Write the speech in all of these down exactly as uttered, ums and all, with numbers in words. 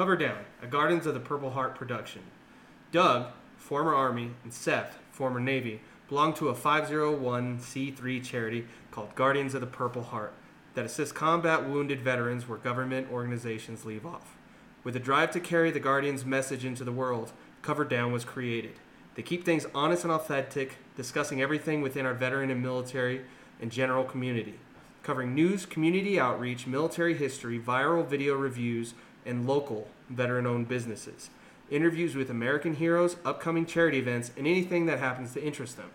Cover Down, a Guardians of the Purple Heart production. Doug, former Army, and Seth, former Navy, belong to a five oh one c three charity called Guardians of the Purple Heart that assists combat wounded veterans where government organizations leave off. With a drive to carry the Guardians' message into the world, Cover Down was created. They keep things honest and authentic, discussing everything within our veteran and military and general community, covering news, community outreach, military history, viral video reviews, and local veteran-owned businesses. Interviews with American heroes, upcoming charity events, and anything that happens to interest them.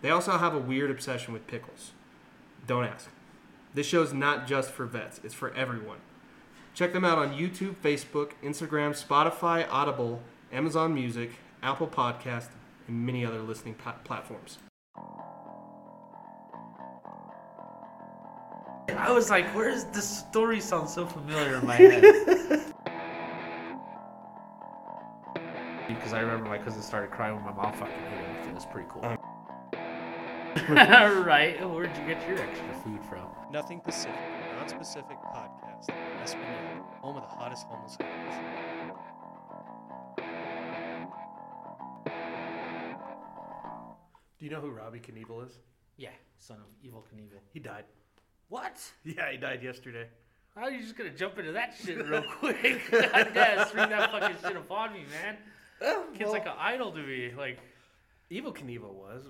They also have a weird obsession with pickles. Don't ask. This show's not just for vets, it's for everyone. Check them out on YouTube, Facebook, Instagram, Spotify, Audible, Amazon Music, Apple Podcasts, and many other listening po- platforms. I was like, where does this story sound so familiar in my head? Because I remember my cousin started crying when my mom fucking hit him. It was pretty cool. Um, right? Where'd you get your extra food from? Nothing Pacific, non-specific podcast in Espanol, home of the hottest homeless guys. Do you know who Robbie Knievel is? Yeah, son of Evel Knievel. He died. What? Yeah, he died yesterday. How are you just gonna jump into that shit real quick? God damn, spring that fucking shit upon me, man. Oh, Kid's well, like an idol to me. Like, Evel Knievel was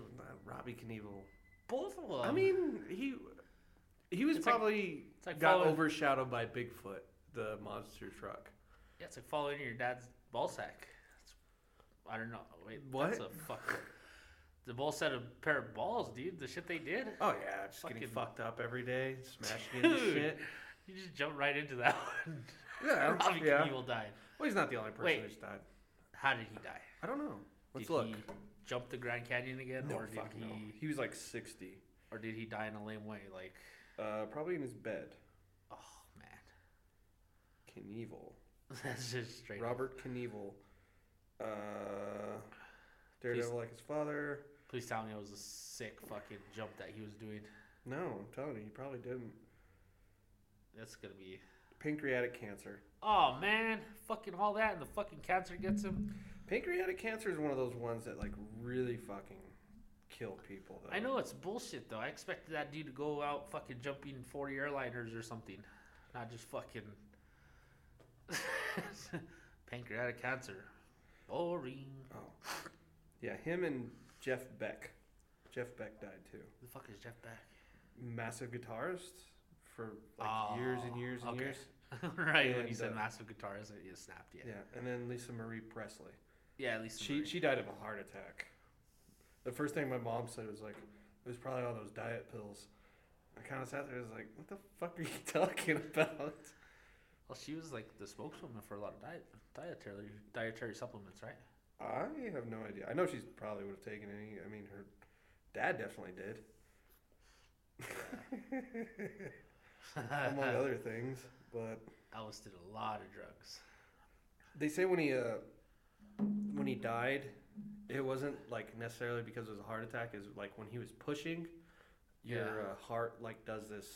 Robbie Knievel. Both of them. I mean, he he was it's probably like, like got following, overshadowed by Bigfoot, the monster truck. Yeah, it's like following your dad's ball sack. It's, I don't know. Wait, what? That's a fuck. The ball set a pair of balls, dude. The shit they did. Oh yeah, just fucking getting fucked up every day, smashing dude, into shit. You just jumped right into that one. Yeah, Robbie yeah. Knievel died. Well, he's not the only person Wait. who's died. How did he die? I don't know. Let's did look. He jump the Grand Canyon again? No, or did fuck he... no. He was like sixty. Or did he die in a lame way? Like, uh, probably in his bed. Oh, man. Knievel. That's just straight Robert up. Knievel. Uh, Daredevil please, like his father. Please tell me it was a sick fucking jump that he was doing. No, I'm telling you. He probably didn't. That's going to be... Pancreatic cancer. Oh, man. Fucking all that and the fucking cancer gets him. Pancreatic cancer is one of those ones that, like, really fucking kill people, though. I know it's bullshit, though. I expected that dude to go out fucking jumping forty airliners or something. Not just fucking... Pancreatic cancer. Boring. Oh. Yeah, him and Jeff Beck. Jeff Beck died, too. Who the fuck is Jeff Beck? Massive guitarist for, like, oh, years and years and okay. years. Right, and when you said uh, massive guitarist, it just snapped. Yeah. Yeah, and then Lisa Marie Presley. Yeah, Lisa she, Marie. She died of a heart attack. The first thing my mom said was like, it was probably all those diet pills. I kind of sat there and was like, what the fuck are you talking about? Well, she was like the spokeswoman for a lot of diet, dietary, dietary supplements, right? I have no idea. I know she probably would have taken any. I mean, her dad definitely did. Yeah. Among other things. But Ellis did a lot of drugs. They say when he uh, when he died, it wasn't like necessarily because it was a heart attack. It's like when he was pushing, yeah. your uh, heart like does this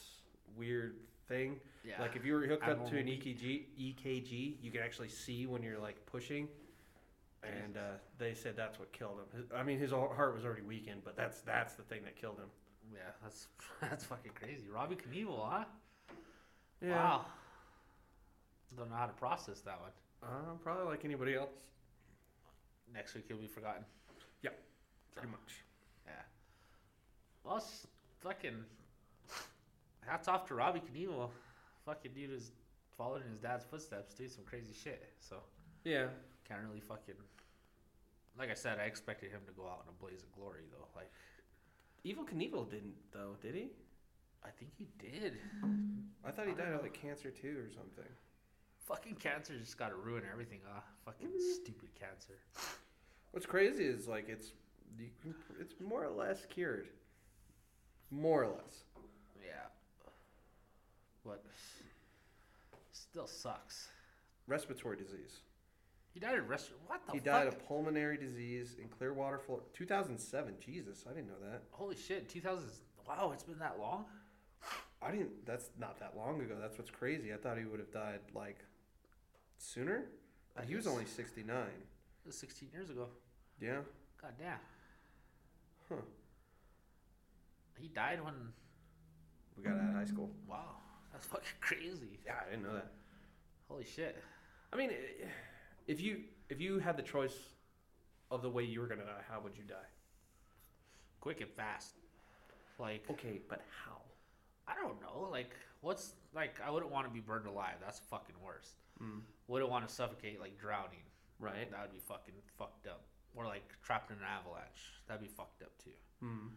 weird thing. Yeah. Like if you were hooked up to an E K G, E K G, you could actually see when you're like pushing. And uh, they said that's what killed him. His, I mean, his heart was already weakened, but that's that's the thing that killed him. Yeah, that's that's fucking crazy. Robbie Knievel, huh? Yeah. Wow. Don't know how to process that one. Uh, probably like anybody else. Next week he'll be forgotten. Yeah, pretty much. Yeah. Well, it's fucking hats off to Robbie Knievel. Fucking dude is following his dad's footsteps, doing some crazy shit. So yeah, can't really fucking. Like I said, I expected him to go out in a blaze of glory, though. Like, Evel Knievel didn't, though, did he? I think he did. I thought he died of like cancer too or something. Fucking cancer just got to ruin everything, huh? Fucking stupid cancer. What's crazy is like it's you can, it's more or less cured. More or less. Yeah. But still sucks. Respiratory disease. He died of res- what the he fuck? He died of pulmonary disease in Clearwater, Florida. two thousand seven. Jesus, I didn't know that. Holy shit, two thousand. Wow, it's been that long? I didn't. That's not that long ago. That's what's crazy. I thought he would have died like sooner. Like he was only sixty-nine. It was sixteen years ago. Yeah. God damn. Huh. He died when we got out of high school. Wow, that's fucking crazy. Yeah, I didn't know that. Holy shit. I mean, if you if you had the choice of the way you were gonna die, how would you die? Quick and fast. Like. Okay, but how? I don't know. Like, what's like? I wouldn't want to be burned alive. That's fucking worse. Mm. Wouldn't want to suffocate like drowning. Right. That would be fucking fucked up. Or like trapped in an avalanche. That'd be fucked up too. Mm.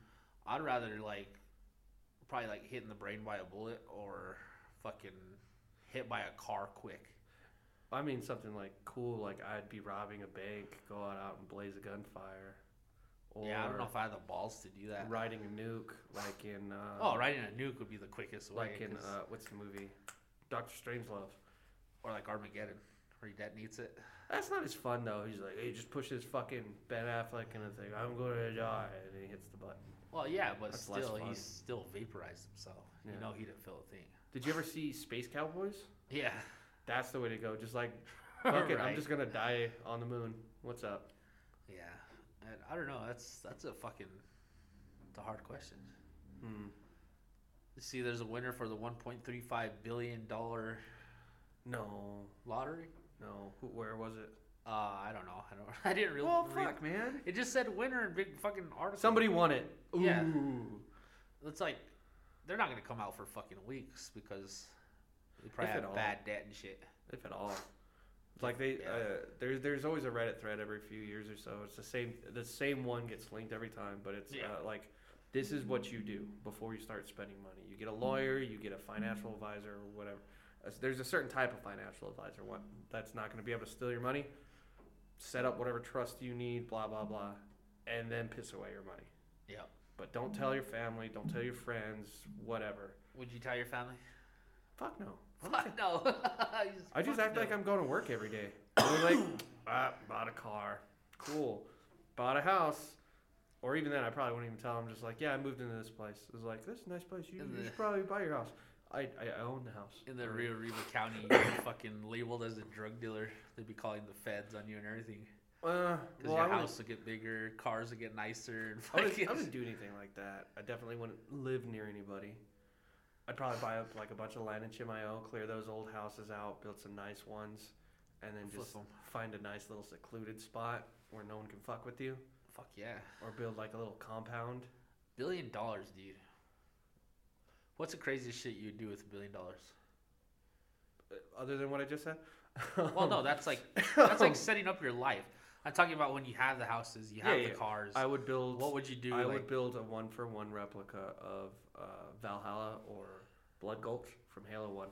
I'd rather like probably like hit in the brain by a bullet or fucking hit by a car quick. I mean something like cool, like I'd be robbing a bank, go out and blaze a gunfire. Or yeah, I don't know if I had the balls to do that. Riding a nuke, like in. Uh, oh, riding a nuke would be the quickest way. Like in uh, what's the movie, Doctor Strangelove, or like Armageddon. Where he detonates it. That's not as fun though. He's like, he just pushes fucking Ben Affleck and the thing. I'm going to die, and he hits the button. Well, yeah, but that's still, he still vaporized himself. Yeah. You know, he didn't feel a thing. Did you ever see Space Cowboys? Yeah, that's the way to go. Just like, fuck it, right. I'm just gonna die on the moon. What's up? Yeah, and I don't know. That's that's a fucking, it's a hard question. Hmm. See, there's a winner for the one point three five billion dollars no lottery. No, Who, where was it? Uh, I don't know. I don't. I didn't really. Well, read. Fuck, man. It just said winner in big fucking article. Somebody won it. Ooh. Yeah. It's like they're not gonna come out for fucking weeks because they probably have bad debt and shit. If at all. Like they, yeah. uh, there's there's always a Reddit thread every few years or so. It's the same. The same one gets linked every time, but it's yeah. uh, like this is what you do before you start spending money. You get a lawyer, you get a financial advisor, or whatever. There's a certain type of financial advisor one that's not going to be able to steal your money, set up whatever trust you need, blah, blah, blah, and then piss away your money. Yeah. But don't tell your family, don't tell your friends, whatever. Would you tell your family? Fuck no. Fuck no. just I just act no. like I'm going to work every day. I'm like, ah, bought a car. Cool. Bought a house. Or even then, I probably wouldn't even tell them. Just like, yeah, I moved into this place. It was like, this is a nice place. You, you should probably buy your house. I I own the house. In the Rio Riva County, you're fucking labeled as a drug dealer. They'd be calling the feds on you and everything. Because uh, well, your house would get bigger, cars would get nicer. And I, wouldn't, I wouldn't do anything like that. I definitely wouldn't live near anybody. I'd probably buy up like a bunch of land in Chimayo, clear those old houses out, build some nice ones, and then Flip just them. Find a nice little secluded spot where no one can fuck with you. Fuck yeah. Or build like a little compound. Billion dollars, dude. What's the craziest shit you'd do with a billion dollars? Other than what I just said? Well, no, that's like that's like setting up your life. I'm talking about when you have the houses, you have yeah, the yeah. cars. I would build. What would you do? I like, would build a one-for-one replica of uh, Valhalla or Blood Gulch from Halo one.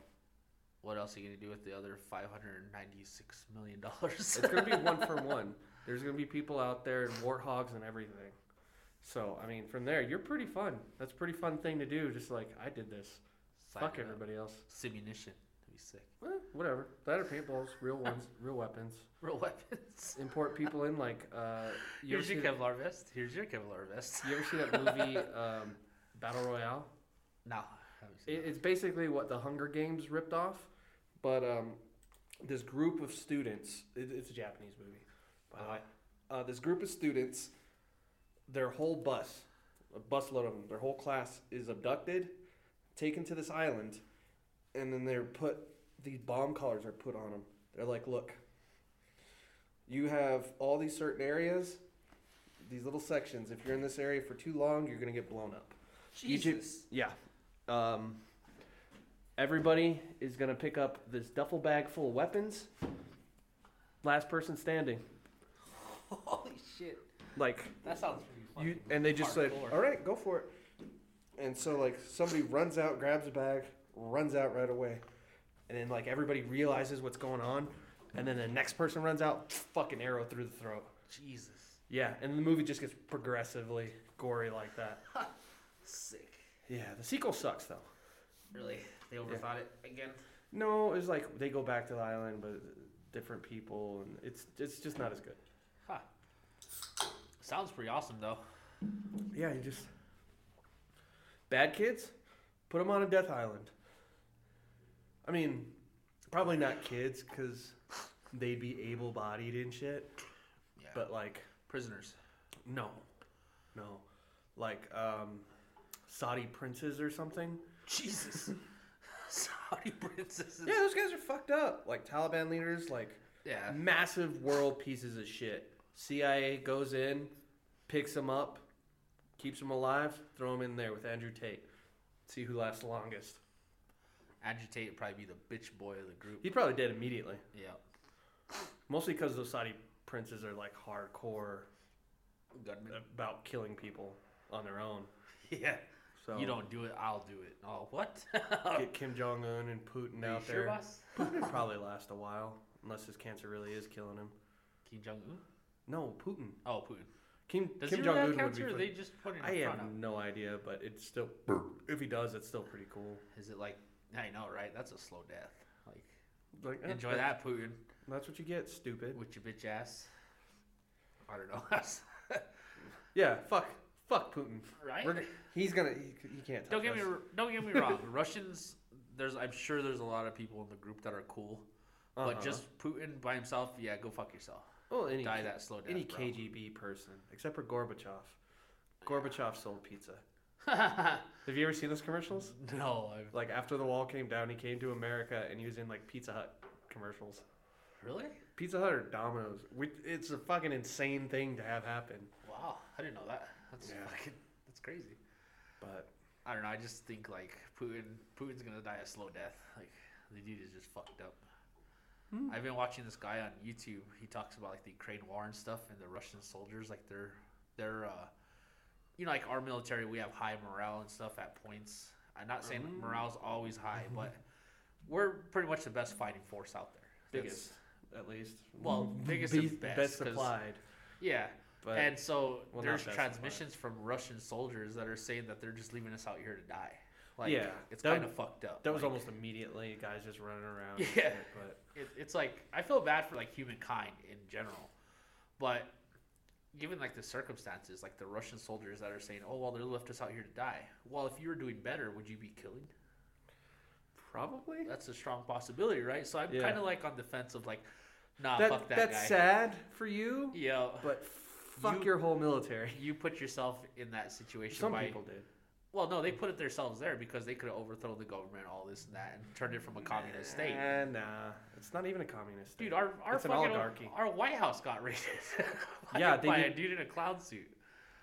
What else are you gonna do with the other five hundred ninety-six million dollars? It's gonna be one-for-one. There's gonna be people out there and warthogs and everything. So, I mean, from there, you're pretty fun. That's a pretty fun thing to do. Just like, I did this. Sign Fuck everybody else. Simunition. That'd be sick. Eh, whatever. That are paintballs. Real ones. Real weapons. Real weapons. Import people in like... Uh, you Here's your Kevlar that, vest. Here's your Kevlar vest. You ever see that movie, um, Battle Royale? No. It, it's basically what the Hunger Games ripped off. But um, this group of students... It, it's a Japanese movie, by the way. Uh, this group of students... Their whole bus, a busload of them, their whole class is abducted, taken to this island, and then they're put, these bomb collars are put on them. They're like, look, you have all these certain areas, these little sections. If you're in this area for too long, you're going to get blown up. Jesus. You, yeah. Um, everybody is going to pick up this duffel bag full of weapons. Last person standing. Holy shit. Like that sounds pretty fun. You, and they just said, like, all right, go for it. And so like somebody runs out, grabs a bag, runs out right away. And then like everybody realizes what's going on. And then the next person runs out, fucking arrow through the throat. Jesus. Yeah. And the movie just gets progressively gory like that. Sick. Yeah. The sequel sucks though. Really? They overthought yeah. it again? No, it was like they go back to the island, but different people. And it's, it's just not as good. Huh. Sounds pretty awesome, though. Yeah, you just... Bad kids? Put them on a death island. I mean, probably not kids, because they'd be able-bodied and shit. Yeah. But like prisoners. No. No. Like um, Saudi princes or something. Jesus. Saudi princes. Yeah, those guys are fucked up. Like Taliban leaders, like yeah. massive world pieces of shit. C I A goes in, picks them up, keeps them alive, throw them in there with Andrew Tate. See who lasts the longest. Andrew Tate would probably be the bitch boy of the group. He probably did immediately. Yeah. Mostly because those Saudi princes are like hardcore Gunmen. About killing people on their own. Yeah. So you don't do it, I'll do it. Oh, what? Get Kim Jong Un and Putin are out you there. Sure, boss? Putin would probably last a while, unless his cancer really is killing him. Kim Jong Un? No, Putin. Oh, Putin. Kim, does Kim he really Jong Un have cancer? Would be or they just put it in I have up? No idea, but it's still. If he does, it's still pretty cool. Is it like? I know, right? That's a slow death. Like, like enjoy uh, that, Putin. That's what you get, stupid. With your bitch ass. I don't know. Yeah, fuck, fuck Putin. Right? We're, he's gonna. He, he can't. Don't get us. me. Don't get me wrong. Russians. There's. I'm sure there's a lot of people in the group that are cool, uh-huh. but just Putin by himself. Yeah, go fuck yourself. Well, any, die that slow death, any K G B bro. person, except for Gorbachev. Gorbachev sold pizza. Have you ever seen those commercials? No. I've... Like, after the wall came down, he came to America, and he was in, like, Pizza Hut commercials. Really? Pizza Hut or Domino's. It's a fucking insane thing to have happen. Wow. I didn't know that. That's yeah. fucking... That's crazy. But... I don't know. I just think, like, Putin... Putin's gonna die a slow death. Like, the dude is just fucked up. I've been watching this guy on YouTube. He talks about like the Ukraine war and stuff, and the Russian soldiers, like they're they're, uh, you know, like our military, we have high morale and stuff at points. I'm not saying mm. morale's always high, but we're pretty much the best fighting force out there. Biggest, That's, at least. Well, biggest Be- and best, best supplied. Yeah, but, and so well, there's transmissions supplied. from Russian soldiers that are saying that they're just leaving us out here to die. Like, yeah, it's kind of fucked up. That was like, almost immediately guys just running around. Yeah, shit, but it, it's like I feel bad for like humankind in general, but given like the circumstances, like the Russian soldiers that are saying, "Oh, well, they left us out here to die." Well, if you were doing better, would you be killing? Probably. That's a strong possibility, right? So I'm yeah. kind of like on the fence of like, nah, that, fuck that that's guy. That's sad for you. Yeah, but fuck you, your whole military. You put yourself in that situation. Some by, people did. Well, no, they put it themselves there because they could have overthrown the government, all this and that, and turned it from a communist nah, state. Nah, it's not even a communist state. Dude, our our, it's fucking, our White House got raided yeah, by did, a dude in a clown suit.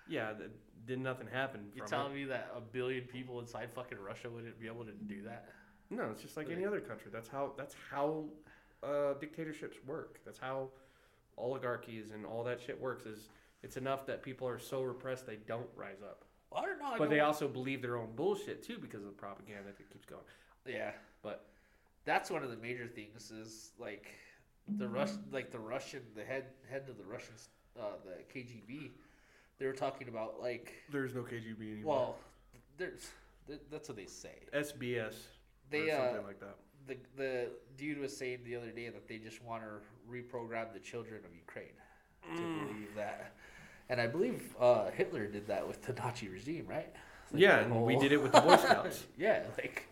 Yeah, the, did nothing happen. You're telling it. me that a billion people inside fucking Russia wouldn't be able to do that? No, it's just like really? any other country. That's how that's how uh, dictatorships work. That's how oligarchies and all that shit works. Is it's enough that people are so repressed they don't rise up. I don't know. I but don't they know. also believe their own bullshit, too, because of the propaganda that keeps going. Yeah. But that's one of the major things is, like, the Rus- like the Russian, the head head of the Russians, uh, the K G B, they were talking about, like... There's no K G B anymore. Well, there's, th- that's what they say. S B S they, or something uh, like that. The, the dude was saying the other day that they just want to reprogram the children of Ukraine mm. to believe that... And I believe uh, Hitler did that with the Nazi regime, right? Like yeah, and whole... we did it with the Boy Scouts. yeah, like...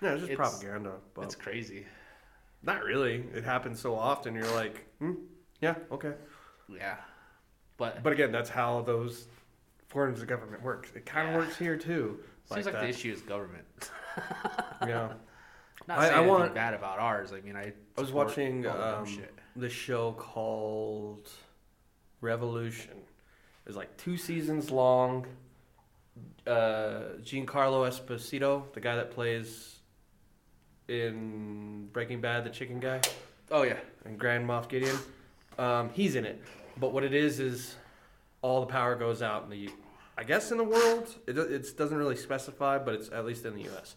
No, it's just it's, propaganda. But it's crazy. Not really. It happens so often, you're like, hmm, yeah, okay. Yeah. But but again, that's how those forms of government works. It kind of yeah. works here, too. Seems like, like the issue is government. yeah. Not saying I, I anything want... bad about ours. I mean, I... I was watching um, shit. the show called Revolution. It was like two seasons long. Uh, Giancarlo Esposito, the guy that plays in Breaking Bad, the chicken guy. Oh, yeah. And Grand Moff Gideon. Um, he's in it. But what it is is all the power goes out in the, I guess in the world. It, it doesn't really specify, but it's at least in the U S.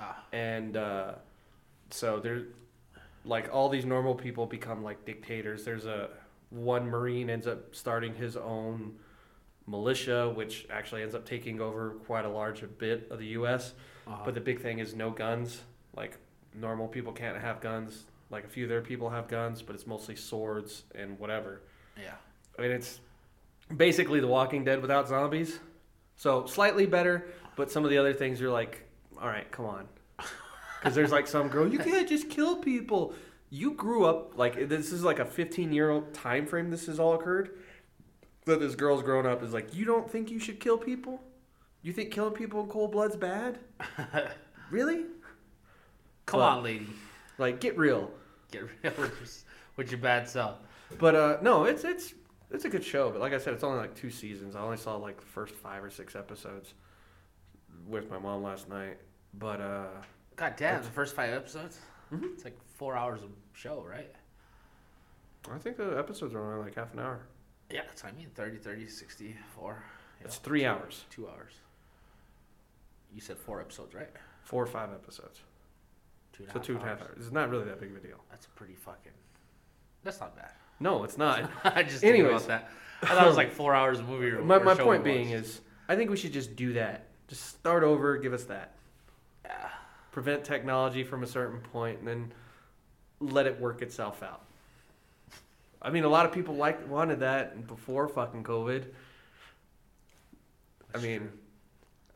Ah. And uh, so they're like all these normal people become like dictators. There's a... One Marine ends up starting his own militia, which actually ends up taking over quite a large bit of the U S. Uh-huh. But the big thing is no guns. Like, normal people can't have guns. Like, a few of their people have guns, but it's mostly swords and whatever. Yeah. I mean, it's basically The Walking Dead without zombies. So, slightly better, but some of the other things you're like, all right, come on. Because there's, like, some girl, you can't just kill people. you grew up, like, this is like a fifteen-year-old time frame this has all occurred, that this girl's grown up is like, you don't think you should kill people? You think killing people in cold blood's bad? Really? Come but, on, lady. Like, get real. Get real with your, your bad self. But, uh, no, it's it's it's a good show. But like I said, it's only like two seasons. I only saw like the first five or six episodes with my mom last night. But, uh... God damn, the first five episodes? Mm-hmm. It's like four hours of show, right? I think the episodes are only like half an hour. Yeah, that's what I mean. thirty, thirty, sixty, four It's know, three two, hours. Two hours. You said four episodes, right? Four or five episodes. Two and so two and a half hours. It's not really that big of a deal. That's pretty fucking... That's not bad. No, it's not. I just didn't about that. I thought it was like four hours of movie or My, or my point being is, I think we should just do that. Just start over, give us that. Yeah. Prevent technology from a certain point and then let it work itself out. I mean, a lot of people liked, wanted that before fucking COVID. That's I mean, true.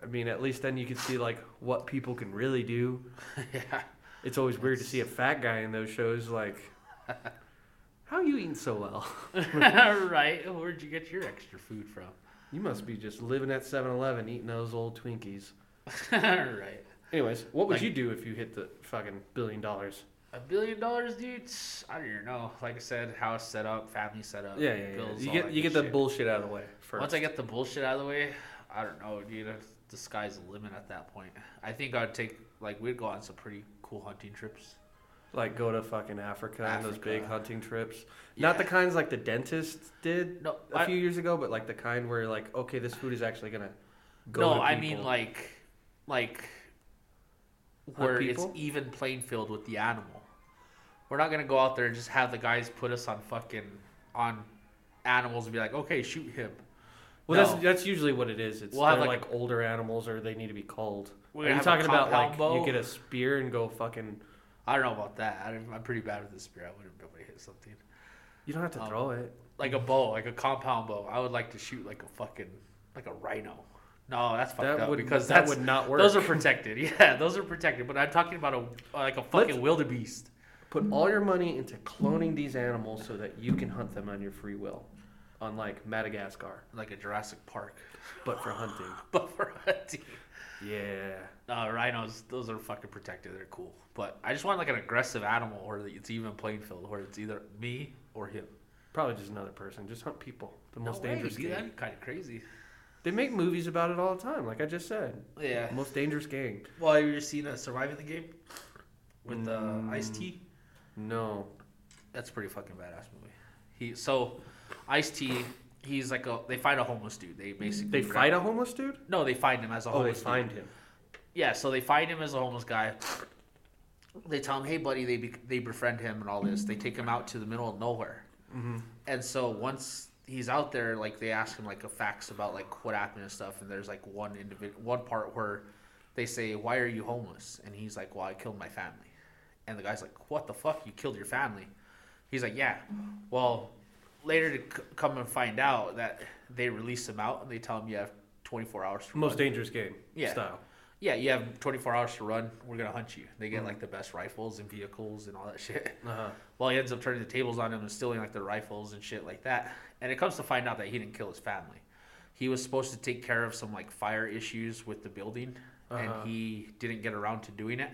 I mean, at least then you could see like what people can really do. Yeah, it's always weird to see a fat guy in those shows. Like, how are you eating so well? Right? Where'd you get your extra food from? You must be just living at seven eleven eating those old Twinkies. Right. Anyways, what would like, you do if you hit the fucking billion dollars? A billion dollars, dude? I don't even know. Like I said, house set up, family set up. Yeah, yeah, bills, yeah. You get you get the shit. bullshit out of the way first. Once I get the bullshit out of the way, I don't know, dude. The sky's the limit at that point. I think I'd take, like, we'd go on some pretty cool hunting trips. Like go to fucking Africa, Africa. and those big hunting trips. Yeah. Not the kinds like the dentist did no, a I, few years ago, but like the kind where you're like, okay, this food is actually going go no, to go No, I mean like, like... where it's even playing field with the animal. We're not going to go out there and just have the guys put us on fucking, on animals and be like, okay, shoot him. Well, no. that's that's usually what it is. It's we'll have like, like older animals or they need to be culled. Are you talking about like bow? You get a spear and go fucking... I don't know about that. I don't, I'm pretty bad with the spear. I wouldn't be able to hit something. You don't have to um, throw it. Like a bow, like a compound bow. I would like to shoot like a fucking, like a rhino. No, that's fucked that up would, because that would not work. Those are protected. Yeah, those are protected. But I'm talking about a like a fucking Let's wildebeest. Put all your money into cloning these animals so that you can hunt them on your free will, unlike Madagascar, like a Jurassic Park, but for hunting. But for hunting. Yeah. Uh, rhinos, those are fucking protected. They're cool. But I just want like an aggressive animal, or it's even playing field, where it's either me or him. Probably just another person. Just hunt people. The most no way, dangerous game. That'd be kind of crazy. They make movies about it all the time, like I just said. Yeah. Most dangerous game. Well, have you ever seen a Surviving the Game with the mm, uh, Ice-T? No. That's a pretty fucking badass movie. He so, Ice-T, he's like a. They find a homeless dude. They basically they fight a homeless dude. No, they find him as a homeless. Oh, they find dude. him. Yeah, so they find him as a homeless guy. They tell him, "Hey, buddy," they be, they befriend him and all this. They take him out to the middle of nowhere. Mm-hmm. And so once. He's out there, like, they ask him, like, the facts about, like, what happened and stuff, and there's, like, one individ- one part where they say, why are you homeless? And he's like, well, I killed my family. And the guy's like, what the fuck? You killed your family? He's like, yeah. Well, later to c- come and find out that they release him out, and they tell him you have twenty-four hours to run. Most dangerous game yeah. style. Yeah, you have twenty-four hours to run. We're going to hunt you. They get, mm-hmm. like, the best rifles and vehicles and all that shit. Uh-huh. Well, he ends up turning the tables on him and stealing, like, the rifles and shit like that. And it comes to find out that he didn't kill his family. He was supposed to take care of some, like, fire issues with the building, uh-huh. and he didn't get around to doing it.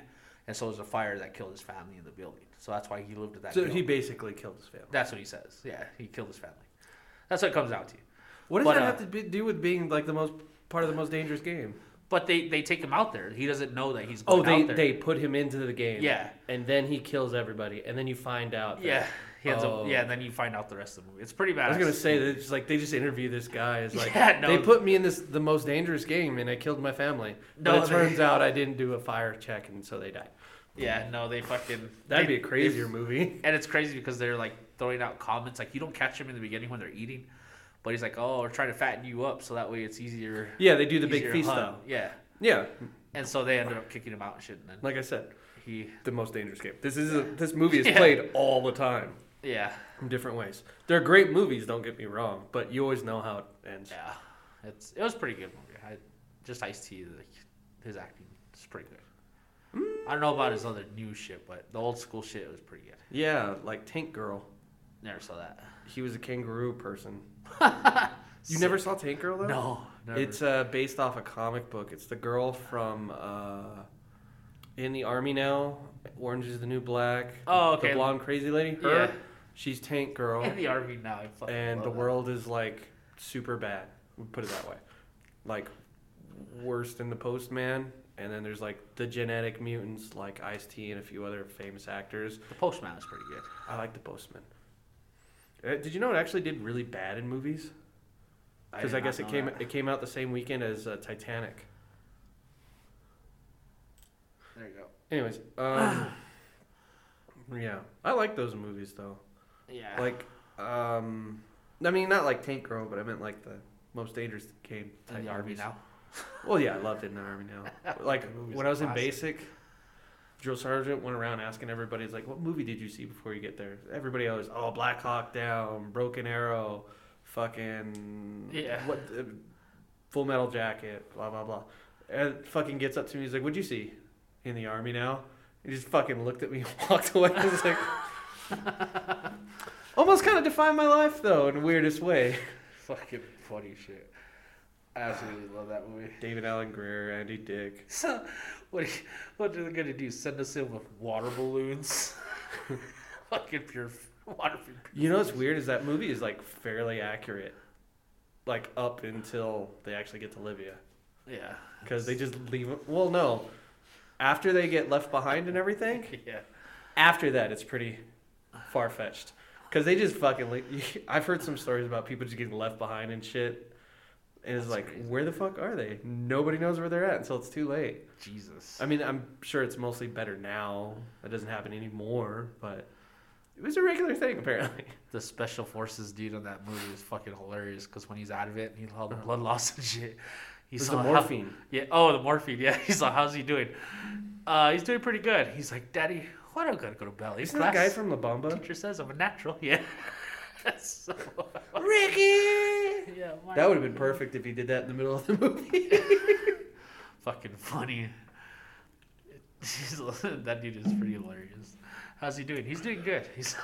And so it was a fire that killed his family in the building. So that's why he lived at that So building. He basically killed his family. That's what he says. Yeah, he killed his family. That's what it comes out to. What does but, that uh, have to be, do with being, like, the most part of the most dangerous game? But they, they take him out there. He doesn't know that he's going oh, they, out there. Oh, they put him into the game. Yeah. And then he kills everybody. And then you find out. That, yeah. He ends oh. up, yeah, and then you find out the rest of the movie. It's pretty bad. I was going to say, that it's like, they just interview this guy. It's like, yeah, no. They put me in this the most dangerous game, and I killed my family. No, but it they, turns out I didn't do a fire check, and so they died. Yeah, no, they fucking... That'd they, be a crazier they, movie. And it's crazy because they're, like, throwing out comments. Like, you don't catch them in the beginning when they're eating. But he's like, oh, we're trying to fatten you up so that way it's easier. Yeah, they do the big feast though. Yeah. Yeah. And so they ended up kicking him out and shit. And then like I said, he the most dangerous game. This is a, this movie is yeah. played all the time. Yeah. In different ways. They're great movies, don't get me wrong, but you always know how it ends. Yeah. It's it was a pretty good movie. I, just Ice-T, his acting is pretty good. I don't know about his other new shit, but the old school shit was pretty good. Yeah, like Tank Girl. Never saw that. He was a kangaroo person. You never saw Tank Girl, though? No, never. It's uh, based off a comic book. It's the girl from uh, In the Army Now, Orange is the New Black. Oh, okay. The blonde crazy lady. Her. Yeah. She's Tank Girl. In the Army Now. I and the world that. is, like, super bad. We put it that way. Like, worse than The Postman. And then there's, like, the genetic mutants, like Ice-T and a few other famous actors. The Postman is pretty good. I like The Postman. Uh, did you know it actually did really bad in movies? Because I, I guess it came that. it came out the same weekend as uh, Titanic. There you go. Anyways, um, yeah, I like those movies though. Yeah. Like, um, I mean, not like Tank Girl, but I meant like the most dangerous game. In the Army Now. Well, yeah, I loved it in the Army Now. Like when I was classic. in basic, drill sergeant went around asking everybody, "Like, what movie did you see before you get there?" Everybody always, "Oh, Black Hawk Down, Broken Arrow." Fucking yeah, what uh, Full Metal Jacket, blah blah blah, and fucking gets up to me. He's like, "What'd you see in the Army Now?" He just fucking looked at me and walked away. I was like, almost kind of defined my life though in the weirdest way. Fucking funny shit. I absolutely love that movie. David Alan Grier, Andy Dick. So, what? What are they gonna do? Send us in with water balloons? Fucking pure. You know what's weird is that movie is like fairly accurate, like up until they actually get to Libya. Yeah. Because they just leave. Well, no, after they get left behind and everything. Yeah. After that, it's pretty far fetched. Because they just fucking leave. I've heard some stories about people just getting left behind and shit, and it's That's like, crazy. Where the fuck are they? Nobody knows where they're at until it's too late. Jesus. I mean, I'm sure it's mostly better now. That doesn't happen anymore, but. It was a regular thing, apparently. The special forces dude on that movie was fucking hilarious because when he's out of it and he had the blood loss and shit, he saw the morphine. How, yeah. Oh, the morphine. Yeah. He's like, "How's he doing?" Uh, he's doing pretty good. He's like, "Daddy, why do I gotta go to ballet Isn't class?" That guy from La Bamba? Teacher says I'm a natural. Yeah. That's so... Ricky. Yeah. That would have been perfect if he did that in the middle of the movie. Fucking funny. That dude is pretty hilarious. How's he doing? He's doing good. He's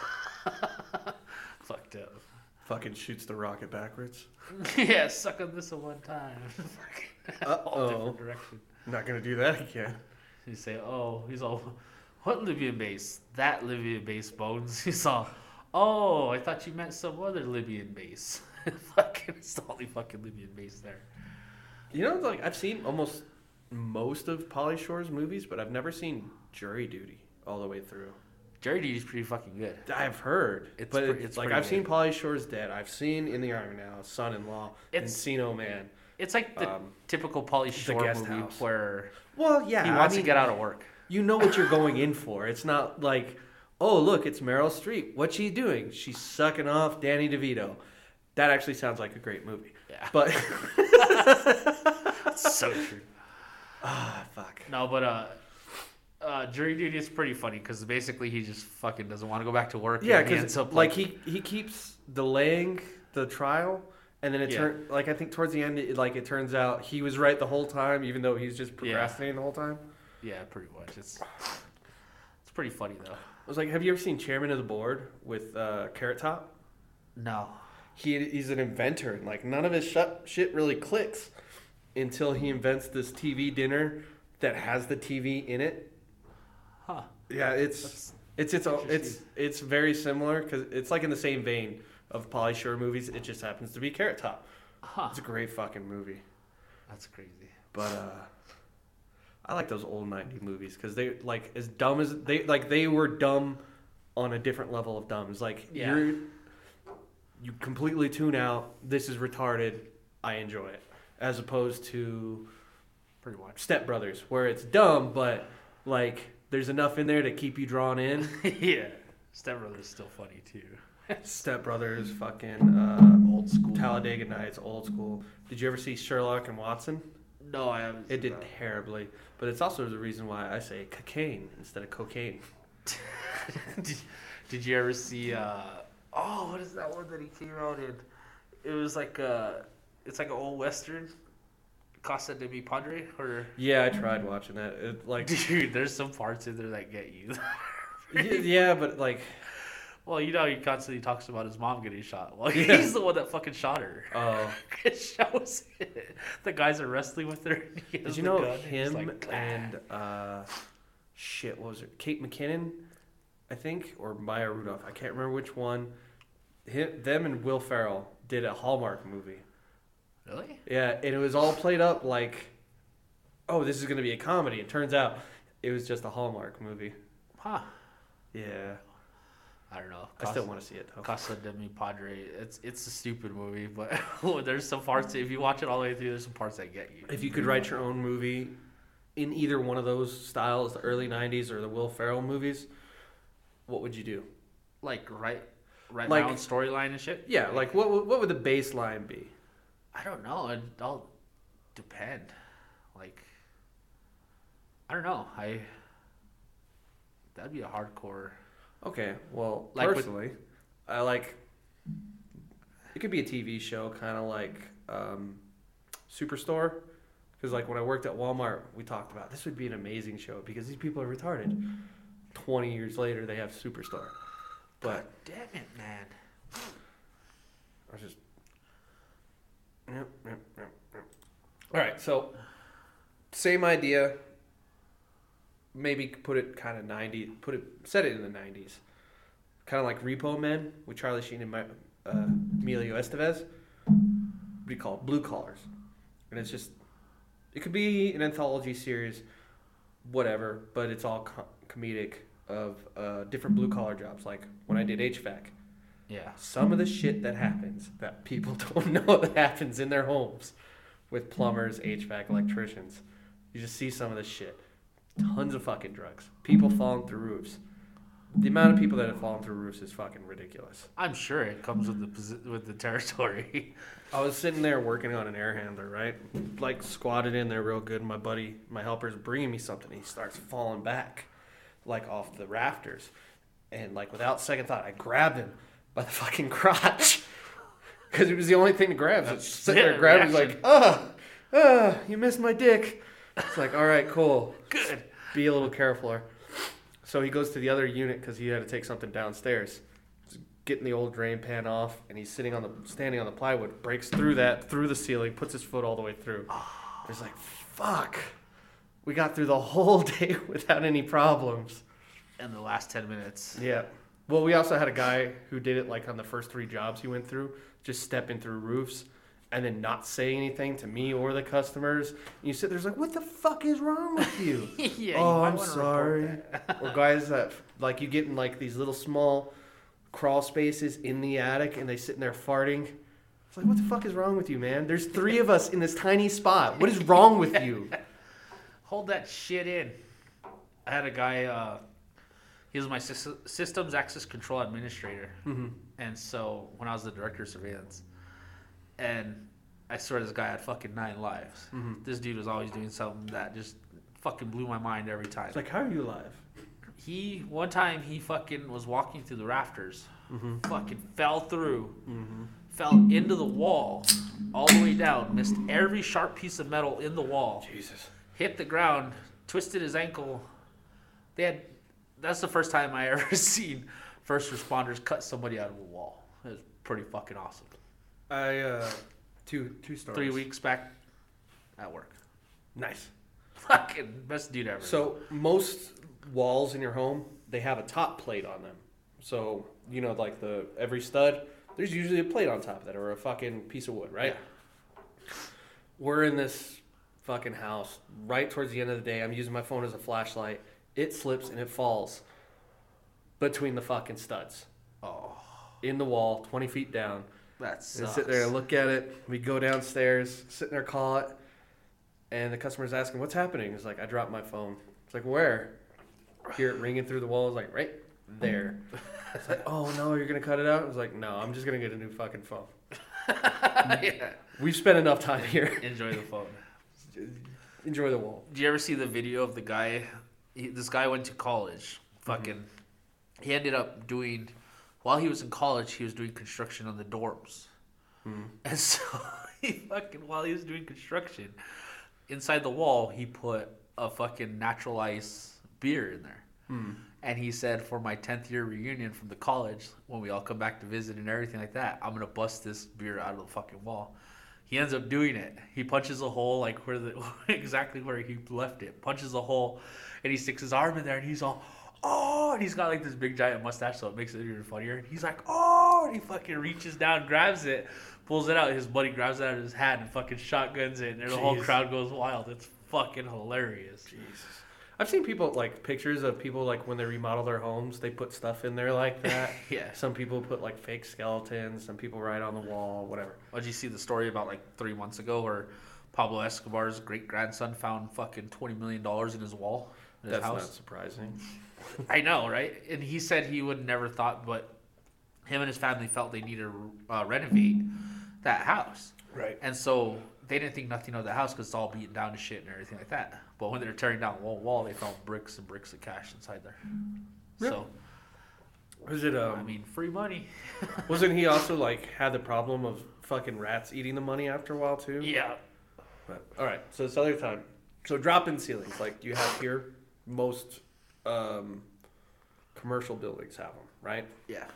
fucked up. Fucking shoots the rocket backwards. Yeah, suck on this at one time. Uh-oh. Different direction. Not going to do that again. You say, oh, he's all, what Libyan base? That Libyan base, Bones. He's all, oh, I thought you meant some other Libyan base. Fucking, it's the only fucking Libyan base there. You know, like I've seen almost most of Pauly Shore's movies, but I've never seen Jury Duty all the way through. Jury Duty is pretty fucking good. I've heard. It's but pre- it's like I've good. seen Pauly Shore's Dead. I've seen In the Army Now, Son-in-Law, Encino Man. It's like the um, typical Pauly Shore movie house. where well, yeah, he wants I mean, to get out of work. You know what you're going in for. It's not like, oh, look, it's Meryl Streep. What's she doing? She's sucking off Danny DeVito. That actually sounds like a great movie. Yeah. But so true. Ah, oh, fuck. No, but... uh. Uh, Jury Duty is pretty funny because basically he just fucking doesn't want to go back to work. Yeah, because like, like he he keeps delaying the trial, and then it yeah. turns like I think towards the end, it, like it turns out he was right the whole time, even though he's just procrastinating yeah. the whole time. Yeah, pretty much. It's it's pretty funny though. I was like, have you ever seen Chairman of the Board with uh, Carrot Top? No. He he's an inventor, and like none of his sh- shit really clicks until he invents this T V dinner that has the T V in it. Huh. Yeah, it's That's it's it's it's it's very similar because it's like in the same vein of Pauly Shore movies. It just happens to be Carrot Top. Huh. It's a great fucking movie. That's crazy. But uh, I like those old nineties movies because they like as dumb as they like they were dumb on a different level of dumb. It's like yeah. you you completely tune out. This is retarded. I enjoy it as opposed to pretty much Step Brothers where it's dumb but like. There's enough in there to keep you drawn in. Yeah. Step Brothers is still funny, too. Step Brothers, fucking... Uh, old school. Talladega Nights, Old School. Did you ever see Sherlock and Watson? No, I haven't. It did that. terribly. But it's also the reason why I say cocaine instead of cocaine. did, did you ever see... Uh, oh, what is that one that he came out in? It was like a... It's like an old Western. Casa de mi Padre? Or... Yeah, I tried watching that. It, like, dude, there's some parts in there that get you. Yeah, but like... Well, you know, he constantly talks about his mom getting shot. Well, yeah. He's the one that fucking shot her. Oh. It shows it. The guys are wrestling with her. Did you know gun. him like, and... Uh, shit, what was it? Kate McKinnon, I think, or Maya Rudolph. I can't remember which one. Him, them and Will Ferrell did a Hallmark movie. Really? Yeah, and it was all played up like, oh, this is going to be a comedy. It turns out it was just a Hallmark movie. Huh. Yeah. I don't know. Costa, I still want to see it, though. Casa de mi Padre. It's it's a stupid movie, but there's some parts, if you watch it all the way through, there's some parts that get you. If you could write your own movie in either one of those styles, the early nineties or the Will Ferrell movies, what would you do? Like, write, write like, my own storyline and shit? Yeah, like, what what would the baseline be? I don't know. It all depend. Like, I don't know. I That'd be a hardcore... Okay, well, like personally, with, I like, it could be a T V show, kind of like um, Superstore, because like when I worked at Walmart, we talked about this would be an amazing show, because these people are retarded. twenty years later, they have Superstore. But God damn it, man. I was just... All right, so same idea. Maybe put it kind of ninety, put it, set it in the nineties, kind of like Repo Men with Charlie Sheen and uh, Emilio Estevez. What do you call it? Blue Collars, and it's just, it could be an anthology series, whatever, but it's all com- comedic of uh, different blue collar jobs. Like when I did H V A C, yeah, some of the shit that happens that people don't know that happens in their homes with plumbers, H V A C, electricians. You just see some of the shit. Tons of fucking drugs. People falling through roofs. The amount of people that have fallen through roofs is fucking ridiculous. I'm sure it comes with the with the territory. I was sitting there working on an air handler, right? Like squatted in there real good. My buddy, my helper's bringing me something. He starts falling back, like off the rafters, and like without second thought, I grabbed him by the fucking crotch because it was the only thing to grab. So sitting there, grabbing, like, ah, oh, ah, oh, you missed my dick. It's like, all right, cool. Good. Be a little carefuler. So he goes to the other unit because he had to take something downstairs. He's getting the old drain pan off, and he's sitting on the standing on the plywood, breaks through that, through the ceiling, puts his foot all the way through. It's like, fuck. We got through the whole day without any problems. In the last ten minutes. Yeah. Well, we also had a guy who did it like on the first three jobs he went through, just stepping through roofs. And then not say anything to me or the customers. And you sit there, it's like, what the fuck is wrong with you? Yeah, oh, you I'm sorry. Or guys that, like, you get in, like, these little small crawl spaces in the attic, and they sit in there farting. It's like, what the fuck is wrong with you, man? There's three of us in this tiny spot. What is wrong with you? Hold that shit in. I had a guy, uh, he was my systems access control administrator. Mm-hmm. And so when I was the director of surveillance, and I swear this guy had fucking nine lives. Mm-hmm. This dude was always doing something that just fucking blew my mind every time. It's like, how are you alive? He, one time he fucking was walking through the rafters, mm-hmm. fucking fell through, mm-hmm. fell into the wall, all the way down, missed every sharp piece of metal in the wall. Jesus. Hit the ground, twisted his ankle. They had, that's the first time I ever seen first responders cut somebody out of a wall. It was pretty fucking awesome. I, uh, two, two stories. Three weeks back at work. Nice. Fucking best dude ever. So, most walls in your home, they have a top plate on them. So, you know, like the, every stud, there's usually a plate on top of that or a fucking piece of wood, right? Yeah. We're in this fucking house. Right towards the end of the day, I'm using my phone as a flashlight. It slips and it falls between the fucking studs. Oh. In the wall, twenty feet down. That sucks. Sit there and look at it. We go downstairs, sit there, call it, and the customer's asking, what's happening? It's like, I dropped my phone. It's like, where? Hear it ringing through the wall. It's like, right there. It's like, oh, no, you're going to cut it out? It's like, no, I'm just going to get a new fucking phone. Yeah. We've spent enough time here. Enjoy the phone. Enjoy the wall. Did you ever see the video of the guy? He, this guy went to college. Fucking, mm-hmm. He ended up doing... While he was in college, he was doing construction on the dorms. Mm. And so, he fucking, while he was doing construction, inside the wall, he put a fucking natural ice beer in there. Hmm. And he said, for my tenth year reunion from the college, when we all come back to visit and everything like that, I'm going to bust this beer out of the fucking wall. He ends up doing it. He punches a hole, like where the exactly where he left it. Punches a hole, and he sticks his arm in there, and he's all, oh, and he's got like this big giant mustache, so it makes it even funnier. And he's like, oh, and he fucking reaches down, grabs it, pulls it out. His buddy grabs it out of his hat and fucking shotguns it, and the Jeez. whole crowd goes wild. It's fucking hilarious. Jesus. I've seen people, like, pictures of people, like, when they remodel their homes, they put stuff in there like that. Yeah. Some people put, like, fake skeletons. Some people write on the wall, whatever. Well, did you see the story about, like, three months ago where Pablo Escobar's great-grandson found fucking twenty million dollars in his wall in his That's house? Not surprising. I know, right? And he said he would never thought, but him and his family felt they needed to uh, renovate that house. Right. And so they didn't think nothing of the house because it's all beaten down to shit and everything like that. But when they were tearing down one wall, they found bricks and bricks of cash inside there. Really? So, was it? Um, I mean, free money. Wasn't he also like had the problem of fucking rats eating the money after a while too? Yeah. But, all right. So it's other time. So drop-in ceilings, like you have here, most um, commercial buildings have them, right? Yeah.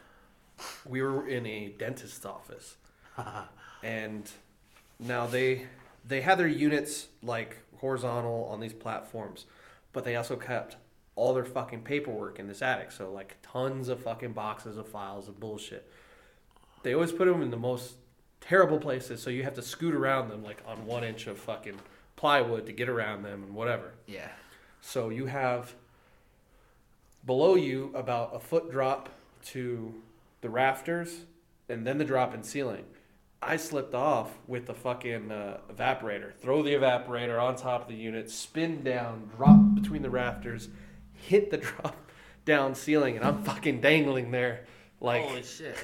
We were in a dentist's office, and now they they had their units like horizontal on these platforms, but they also kept all their fucking paperwork in this attic. So like tons of fucking boxes of files of bullshit. They always put them in the most terrible places, so you have to scoot around them like on one inch of fucking plywood to get around them and whatever. Yeah. So you have below you about a foot drop to the rafters and then the drop in ceiling. I slipped off with the fucking uh, evaporator. Throw the evaporator on top of the unit, spin down, drop between the rafters, hit the drop down ceiling, and I'm fucking dangling there. Like, holy shit.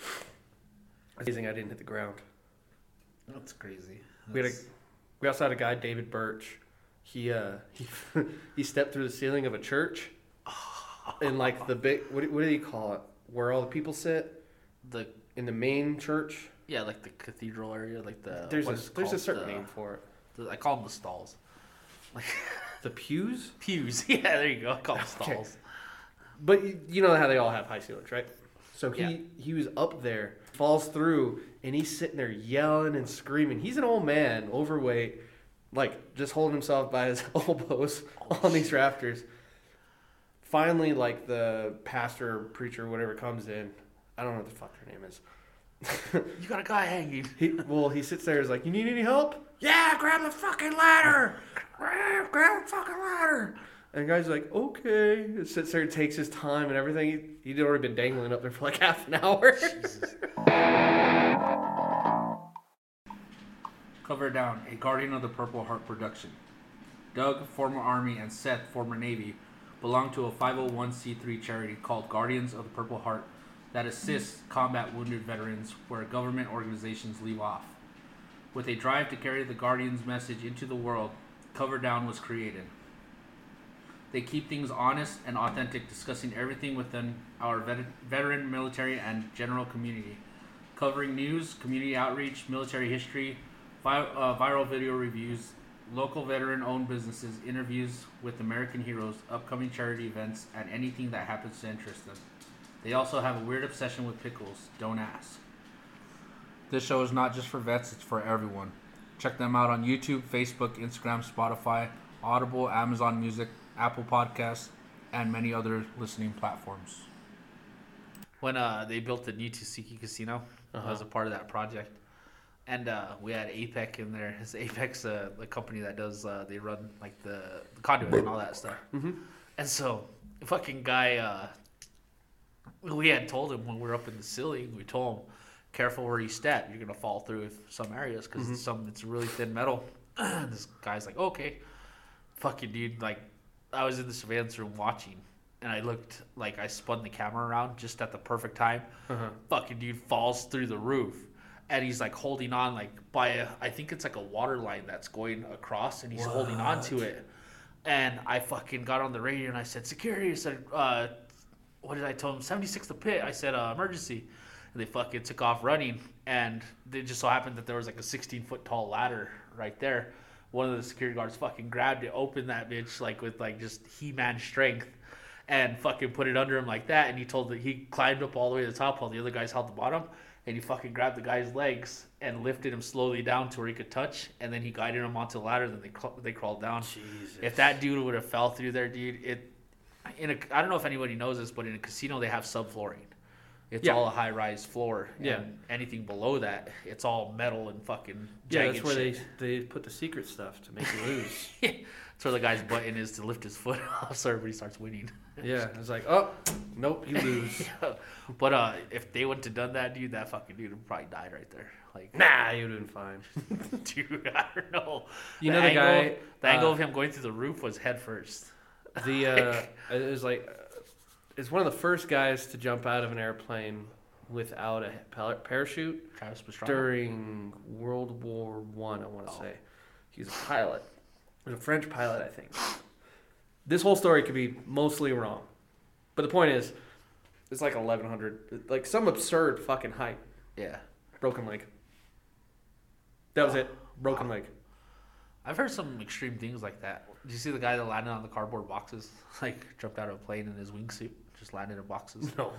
It's amazing I didn't hit the ground. That's crazy. That's... We had a, we also had a guy, David Birch. He uh, he, he stepped through the ceiling of a church. And like the big, what, what do you call it? Where all the people sit? The In the main church? Yeah, like the cathedral area, like the... There's, a, there's a certain the, name for it. The, I call them the stalls. Like the pews? Pews, yeah, there you go. I call them okay. stalls. But you, you know how they all have high ceilings, right? So he, yeah. he was up there, falls through, and he's sitting there yelling and screaming. He's an old man, overweight, like just holding himself by his elbows oh, on these rafters. Finally, like the pastor, preacher, whatever comes in. I don't know what the fuck her name is. You got a guy hanging. He, well, he sits there and is like, you need any help? Yeah, grab the fucking ladder. Grab, grab the fucking ladder. And the guy's like, okay. He sits there and takes his time and everything. He, he'd already been dangling up there for like half an hour. Jesus. Cover Down, a Guardian of the Purple Heart production. Doug, former Army, and Seth, former Navy, belong to a five oh one c three charity called Guardians of the Purple Heart that assists combat wounded veterans where government organizations leave off. With a drive to carry the Guardian's message into the world, Cover Down was created. They keep things honest and authentic, discussing everything within our vet- veteran, military, and general community, covering news, community outreach, military history, vi- uh, viral video reviews, local veteran-owned businesses, interviews with American heroes, upcoming charity events, and anything that happens to interest them. They also have a weird obsession with pickles. Don't ask. This show is not just for vets, it's for everyone. Check them out on YouTube, Facebook, Instagram, Spotify, Audible, Amazon Music, Apple Podcasts, and many other listening platforms. When uh, they built the new Tuskegee Casino, uh-huh. I was a part of that project. And uh, we had Apex in there. It's Apex, uh, the company that does, uh, they run like the, the conduit and all that stuff. Mm-hmm. And so, the fucking guy... Uh, We had told him when we were up in the ceiling, we told him, careful where you step. You're going to fall through some areas because mm-hmm. some it's really thin metal. This guy's like, okay. Fucking dude, like, I was in the surveillance room watching, and I looked like I spun the camera around just at the perfect time. Uh-huh. Fucking dude falls through the roof, and he's, like, holding on, like, by a, I think it's, like, a water line that's going across, and he's what? holding on to it. And I fucking got on the radio, and I said, security, I said, uh... what did I tell him? seventy-six the pit. I said, uh, emergency. And they fucking took off running. And it just so happened that there was like a sixteen-foot tall ladder right there. one of the security guards fucking grabbed it, opened that bitch like with like just He-Man strength, and fucking put it under him like that. And he told that he climbed up all the way to the top while the other guys held the bottom. And he fucking grabbed the guy's legs and lifted him slowly down to where he could touch. And then he guided him onto the ladder. Then they cl- they crawled down. Jesus. If that dude would have fell through there, dude, it. In a, I don't know if anybody knows this, but in a casino they have subflooring. It's yeah. all a high-rise floor. And yeah. anything below that, it's all metal and fucking jagged Yeah, that's where shit. They, they put the secret stuff to make you lose. Yeah. That's where the guy's button is to lift his foot off so everybody starts winning. Yeah, it's like, oh, nope, you lose. Yeah. But uh, if they wouldn't have done that, dude, that fucking dude would probably died right there. Like, nah, he would have been fine. Dude, I don't know. You the know the angle, guy... The uh, angle of him going through the roof was head first. The uh, it was like... It's one of the first guys to jump out of an airplane without a parachute during World War One. I, I want to oh. say he's a pilot, he's a French pilot, I think. This whole story could be mostly wrong, but the point is, it's like eleven hundred, like some absurd fucking height. Yeah, broken leg. That was oh. it. Broken wow. leg. I've heard some extreme things like that. Did you see the guy that landed on the cardboard boxes? Like, jumped out of a plane in his wingsuit, just landed in boxes. No.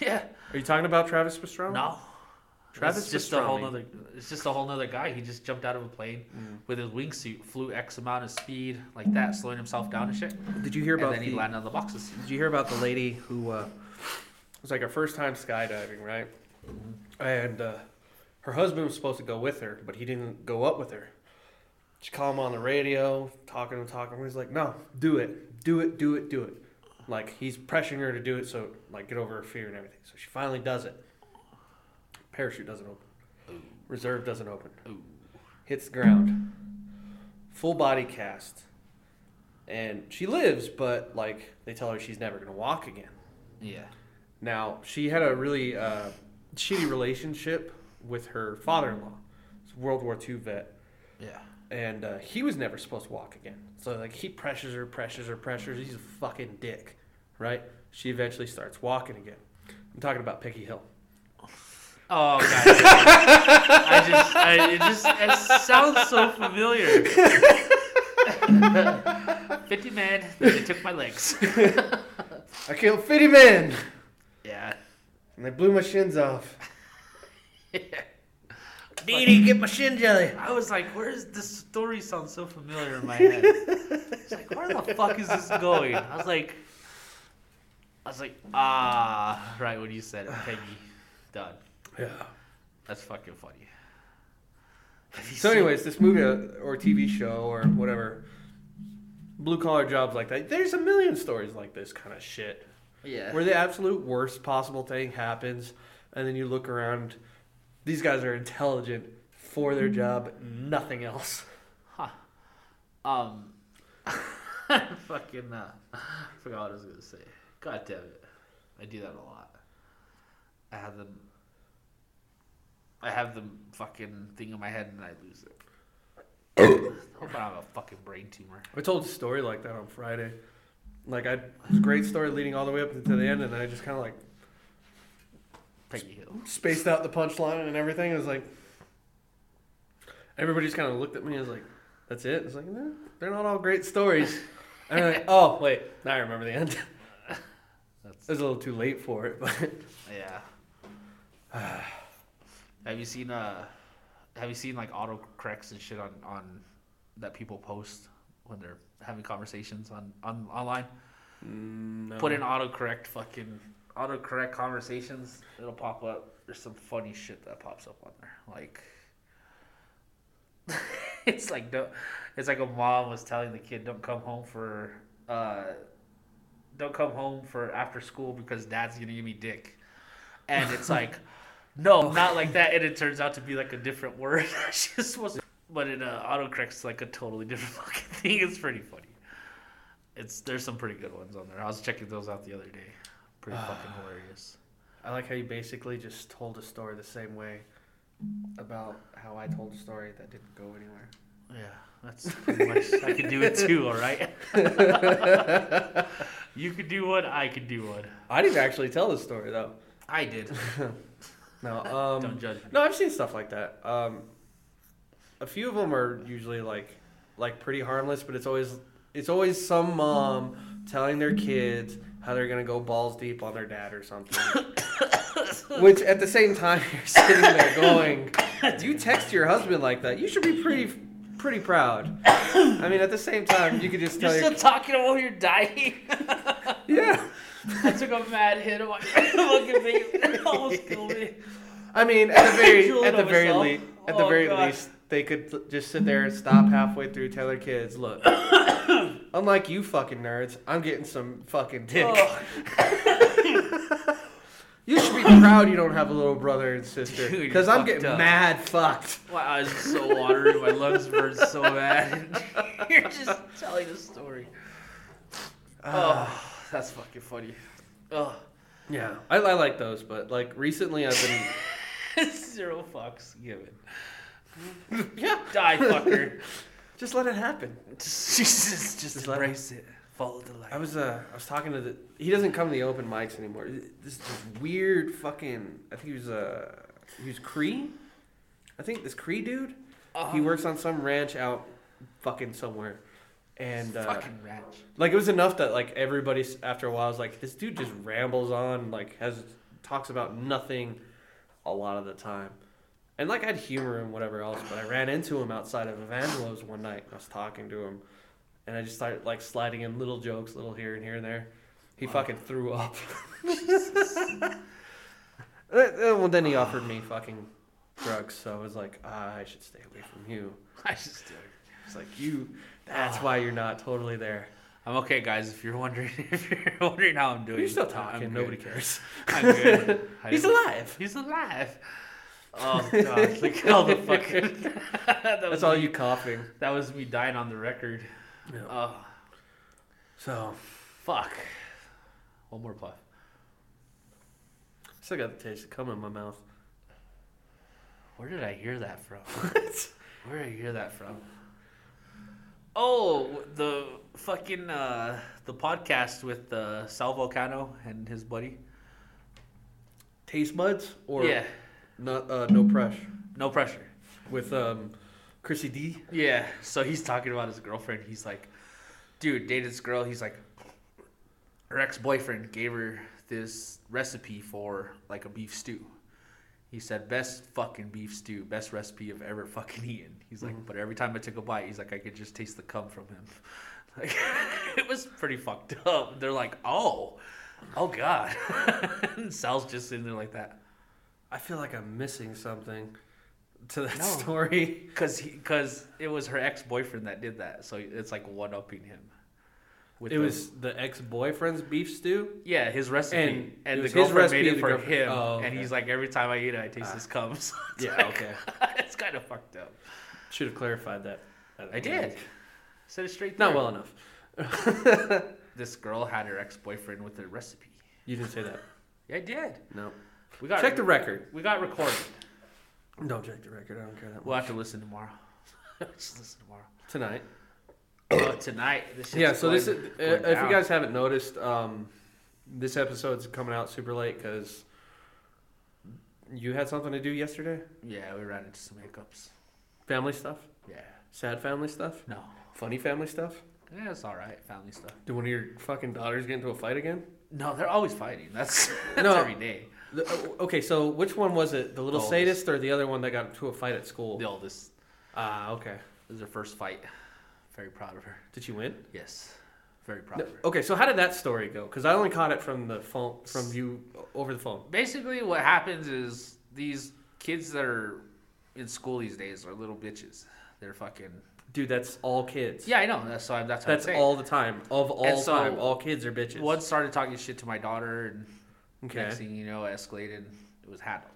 Yeah. Are you talking about Travis Pastrana? No. Travis it's just Pastrana. A whole nother, it's just a whole nother guy. He just jumped out of a plane mm. with his wingsuit, flew X amount of speed, like that, slowing himself down and shit. Did you hear about? And then the, he landed on the boxes. Did you hear about the lady who uh, was like her first time skydiving, right? Mm-hmm. And uh, her husband was supposed to go with her, but he didn't go up with her. She called him on the radio, talking and talking. He's like, no, do it. Do it, do it, do it. Like, he's pressuring her to do it, so, like, get over her fear and everything. So she finally does it. Parachute doesn't open. Ooh. Reserve doesn't open. Ooh. Hits the ground. Full body cast. And she lives, but, like, they tell her she's never going to walk again. Yeah. Now, she had a really uh, shitty relationship with her father-in-law. He's a World War Two vet. Yeah. And uh, he was never supposed to walk again. So, like, he pressures her, pressures her, pressures. He's a fucking dick, right? She eventually starts walking again. I'm talking about Peggy Hill. Oh, God. I just, I, it just, it sounds so familiar. fifty men, then they took my legs. I killed fifty men. Yeah. And they blew my shins off. Yeah. Needy, get my shin jelly. I was like, where is this story? Sounds so familiar in my head. It's like, where the fuck is this going? I was like, I was like, ah, right when you said it, Peggy, done. Yeah, that's fucking funny. So, anyways, this movie or T V show or whatever, blue collar jobs like that. There's a million stories like this kind of shit. Yeah, where the absolute worst possible thing happens, and then you look around. These guys are intelligent for their job, nothing else. Huh. Um. Fucking. Uh, I forgot what I was gonna say. God damn it! I do that a lot. I have them. I have the fucking thing in my head and I lose it. I hope I have a fucking brain tumor. I told a story like that on Friday. Like I, it was a great story leading all the way up to the end, and then I just kind of like. Peggy Hill. Spaced out the punchline and everything. It was like, everybody just kind of looked at me and was like, that's it? It's like, no, they're not all great stories. And I'm like, oh, wait, now I remember the end. That's... It was a little too late for it, but. Yeah. Have you seen, uh, have you seen like autocorrects and shit on, on that people post when they're having conversations on, on online? No. Put in autocorrect fucking. Autocorrect conversations, it'll pop up. There's some funny shit that pops up on there. Like, it's like don't, it's like a mom was telling the kid, "Don't come home for, uh, don't come home for after school because dad's gonna give me dick," and it's like, no, not like that. And it turns out to be like a different word. She was supposed to, but it uh, autocorrects like a totally different fucking thing. It's pretty funny. It's there's some pretty good ones on there. I was checking those out the other day. Pretty fucking hilarious. I like how you basically just told a story the same way about how I told a story that didn't go anywhere. Yeah, that's pretty much... I could do it too, all right? You could do one, I could do one. I didn't actually tell this story, though. I did. No, um... Don't judge me. No, I've seen stuff like that. Um, a few of them are usually, like, like pretty harmless, but it's always it's always some mom telling their kids how they're gonna go balls deep on their dad or something. Which at the same time you're sitting there going, do you text your husband like that? You should be pretty pretty proud. I mean, at the same time you could just tell you're your... still talking while you're dying. Yeah. I took a mad hit on my fucking baby. It almost killed me. I mean, at the very at the very least at the very least they could just sit there and stop halfway through, tell their kids, look, unlike you fucking nerds, I'm getting some fucking dick. Oh. You should be proud you don't have a little brother and sister. Because I'm getting up. mad fucked. My eyes are so watery. My lungs burn so bad. You're just telling the story. Uh, oh, that's fucking funny. Oh. Yeah, I, I like those, but like recently I've been... Zero fucks given. Yeah. Die, fucker. Just let it happen. Just, Jesus, just, just embrace it. it. Follow the light. I was uh, I was talking to the... He doesn't come to the open mics anymore. This, this weird fucking... I think he was, uh, he was Cree. I think this Cree dude. Um, he works on some ranch out fucking somewhere. And uh, fucking ranch. Like, it was enough that, like, everybody after a while was like, this dude just rambles on, like, has talks about nothing a lot of the time. And, like, I had humor and whatever else, but I ran into him outside of Evangelo's one night. I was talking to him, and I just started, like, sliding in little jokes, little here and here and there. He wow. fucking threw up. Well, then he offered me fucking drugs, so I was like, ah, I should stay away from you. I should stay away from you. It's like, you, that's why you're not totally there. I'm okay, guys, if you're wondering if you're wondering how I'm doing. You're still talking. I'm Nobody good. cares. I'm good. He's alive. He's alive. Oh, God. Look at all the fucking... that That's all me. You coughing. That was me dying on the record. Yeah. Oh. So, fuck. One more puff. Still got the taste of cum in my mouth. Where did I hear that from? What? Where did I hear that from? Oh, the fucking, uh, the podcast with uh, Sal Volcano and his buddy. Taste Buds? Or... Yeah. Not uh, no pressure. No pressure. With um, Chrissy D. Yeah. So he's talking about his girlfriend. He's like, dude, dated this girl. He's like, her ex-boyfriend gave her this recipe for like a beef stew. He said, best fucking beef stew, best recipe I've ever fucking eaten. He's like, mm-hmm. but every time I took a bite, he's like, I could just taste the cum from him. Like, it was pretty fucked up. They're like, oh, oh God. And Sal's just sitting there like that. I feel like I'm missing something to that no. story. Because it was her ex-boyfriend that did that. So it's like one-upping him. With it the, was the ex-boyfriend's beef stew? Yeah, his recipe. And, and the girlfriend made it for him. Oh, okay. And he's like, every time I eat it, I taste uh, his cum. So yeah, like, okay. It's kind of fucked up. Should have clarified that. I, I did. Said it straight there. Not well enough. This girl had her ex-boyfriend with a recipe. You didn't say that. Yeah, I did. No. We got check re- the record. We got recorded. Don't check the record. I don't care that much. We'll have to listen tomorrow. Just listen tomorrow. Tonight. Oh, tonight. This yeah. So going, this, is, if down. you guys haven't noticed, um, this episode's coming out super late because you had something to do yesterday. Yeah, we ran into some hiccups. Family stuff. Yeah. Sad family stuff. No. Funny family stuff. Yeah, it's all right. Family stuff. Did one of your fucking daughters get into a fight again? No, they're always fighting. That's that's no. every day. The, okay, so which one was it? The little the sadist or the other one that got into a fight at school? The oldest. Ah, uh, okay. It was her first fight. Very proud of her. Did she win? Yes. Very proud no, of her. Okay, so how did that story go? Because I only caught it from the phone, from you over the phone. Basically, what happens is these kids that are in school these days are little bitches. They're fucking... Dude, that's all kids. Yeah, I know. That's how, that's how that's all the time. Of all so, time, all kids are bitches. One started talking shit to my daughter and... Okay. Next thing you know, it escalated. It was handled.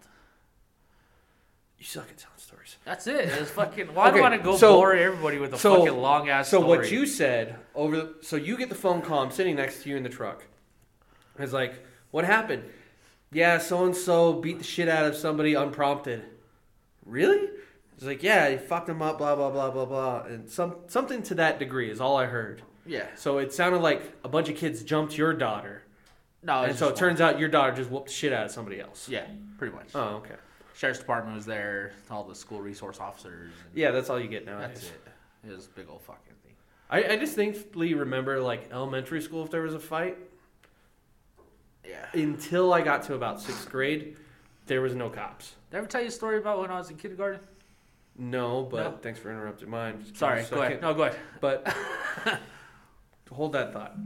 You suck at telling stories. That's it. It was fucking. Why do I want to go so, bore everybody with a so, fucking long ass so story? So what you said over. The, so you get the phone call. I'm sitting next to you in the truck. It's like, what happened? Yeah, so and so beat the shit out of somebody unprompted. Really? It's like, yeah, you fucked him up. Blah blah blah blah blah. And some something to that degree is all I heard. Yeah. So it sounded like a bunch of kids jumped your daughter. No, and so it turns out your daughter just whooped the shit out of somebody else. Yeah, pretty much. Oh, okay. Sheriff's department was there. All the school resource officers. And yeah, that's all you get nowadays. That's it. his big old fucking thing. I, I distinctly remember, like, elementary school, if there was a fight. Yeah. Until I got to about sixth grade, there was no cops. Did I ever tell you a story about when I was in kindergarten? No, but no. Thanks for interrupting mine. Just Sorry, go ahead. No, go ahead. But hold that thought.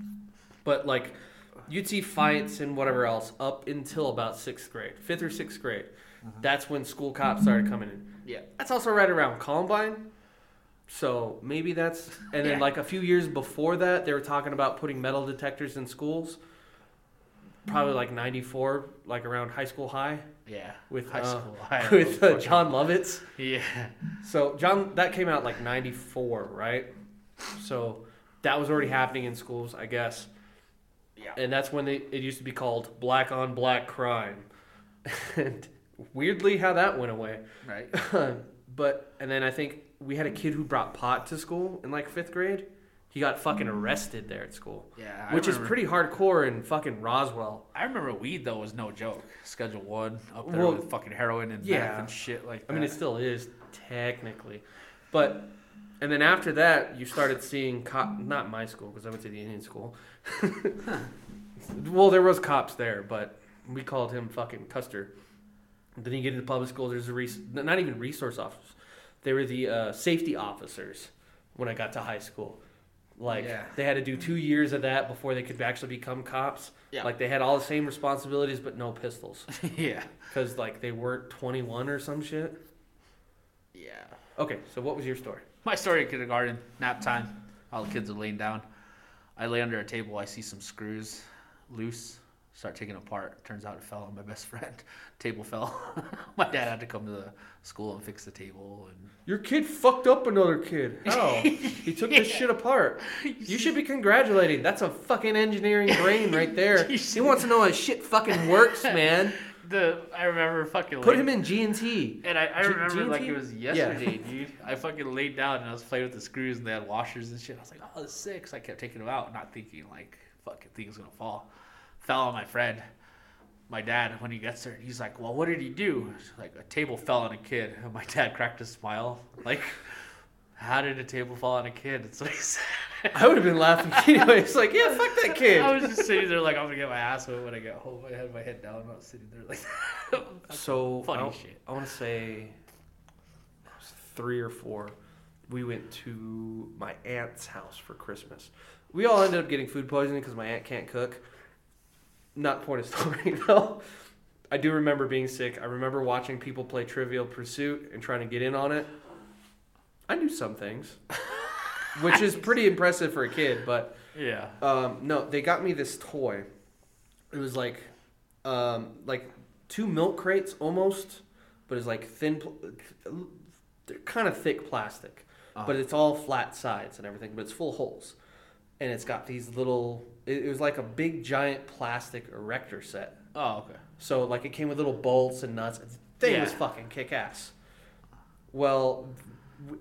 But, like, you'd see fights and whatever else up until about sixth grade, fifth or sixth grade. Mm-hmm. That's when school cops started coming in. Yeah. That's also right around Columbine. So maybe that's, and then yeah. like a few years before that, they were talking about putting metal detectors in schools. Probably like ninety-four, like around high school high. Yeah. With high uh, school high. With uh, John Lovitz. Yeah. So John, that came out like ninety-four, right? So that was already happening in schools, I guess. Yeah. And that's when they, it used to be called black on black crime. And weirdly how that went away. Right. But, and then I think we had a kid who brought pot to school in like fifth grade. He got fucking arrested there at school. Yeah. I which remember. Is pretty hardcore in fucking Roswell. I remember weed, though, was no joke. Schedule one up there well, with fucking heroin and yeah. meth and shit like that. I mean, it still is, technically. But, and then after that, you started seeing cops. Not my school, because I went to the Indian school. Huh. Well, there was cops there, but we called him fucking Custer. Then you get into public school, there's a res- not even resource officers. They were the uh, safety officers when I got to high school. Like, yeah. they had to do two years of that before they could actually become cops. Yeah. Like, they had all the same responsibilities, but no pistols. Yeah. Because, like, they weren't twenty-one or some shit. Yeah. Okay, so what was your story? My story in kindergarten, nap time. All the kids are laying down. I lay under a table. I see some screws loose. Start taking it apart. Turns out it fell on my best friend. Table fell. My dad had to come to the school and fix the table. And your kid fucked up another kid. How? He took yeah. this shit apart. You should be congratulating. That's a fucking engineering brain right there. He wants to know how shit fucking works, man. The I remember fucking put him in G and T. And I, I G- remember G and T? Like it was yesterday, yeah. dude. I fucking laid down and I was playing with the screws and they had washers and shit. I was like, oh, this is sick. So I kept taking them out, not thinking like fucking thing's gonna fall. Fell on my friend. My dad, when he gets there, he's like, well, what did he do? Like, a table fell on a kid. And my dad cracked a smile. Like, how did a table fall on a kid? It's like, I would have been laughing anyway. It's like, yeah, fuck that kid. I was just sitting there like, I'm going to get my ass whipped when I get home. I had my head down. I'm not sitting there like that. So, funny shit. I want to say I was three or four. We went to my aunt's house for Christmas. We all ended up getting food poisoning because my aunt can't cook. Not point of story, though. I do remember being sick. I remember watching people play Trivial Pursuit and trying to get in on it. I knew some things, which is pretty impressive for a kid, but... Yeah. Um, no, they got me this toy. It was like um, like two milk crates almost, but it's like thin... Pl- they're kind of thick plastic, uh-huh. but it's all flat sides and everything, but it's full of holes. And it's got these little... It was like a big, giant plastic erector set. Oh, okay. So, like, it came with little bolts and nuts. The thing yeah. was fucking kick-ass. Well,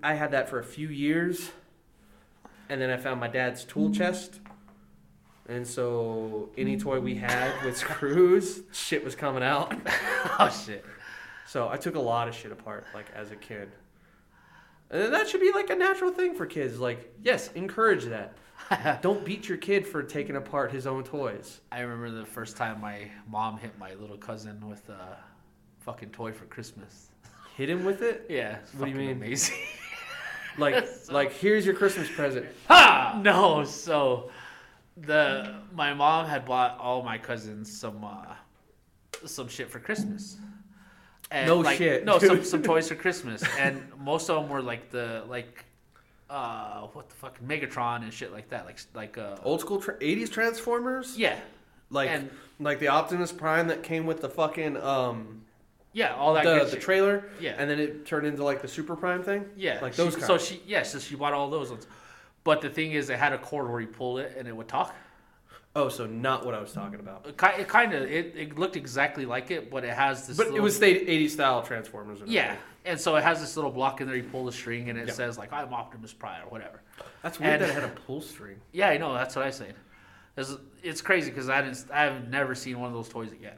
I had that for a few years, and then I found my dad's tool chest. And so, any toy we had with screws, shit was coming out. Oh, shit. So, I took a lot of shit apart, like, as a kid. And that should be, like, a natural thing for kids. Like, yes, encourage that. Don't beat your kid for taking apart his own toys. I remember the first time my mom hit my little cousin with a fucking toy for Christmas. Hit him with it? Yeah. What do you mean? Amazing. Like, so... like here's your Christmas present. Ha! No. So, the my mom had bought all my cousins some uh, some shit for Christmas. And no like, shit. No, dude. some some toys for Christmas, and most of them were like the like. Uh, what the fuck, Megatron and shit like that, like like uh, old school tra- eighties Transformers. Yeah, like and, like the Optimus Prime that came with the fucking um, yeah, all that the, good the shit. Trailer. Yeah, and then it turned into like the Super Prime thing. Yeah, like those. She, so she yeah, so she bought all those ones, but the thing is, it had a cord where you pull it and it would talk. Oh, so not what I was talking about. It, it kind of it, it looked exactly like it, but it has this. But little, it was the eighties style Transformers. And yeah. Everything. And so it has this little block in there. You pull the string, and it yep. says, like, I'm Optimus Prime or whatever. That's weird and, that it had a pull string. Yeah, I know. That's what I said. It's, it's crazy because I didn't, I've never seen one of those toys again.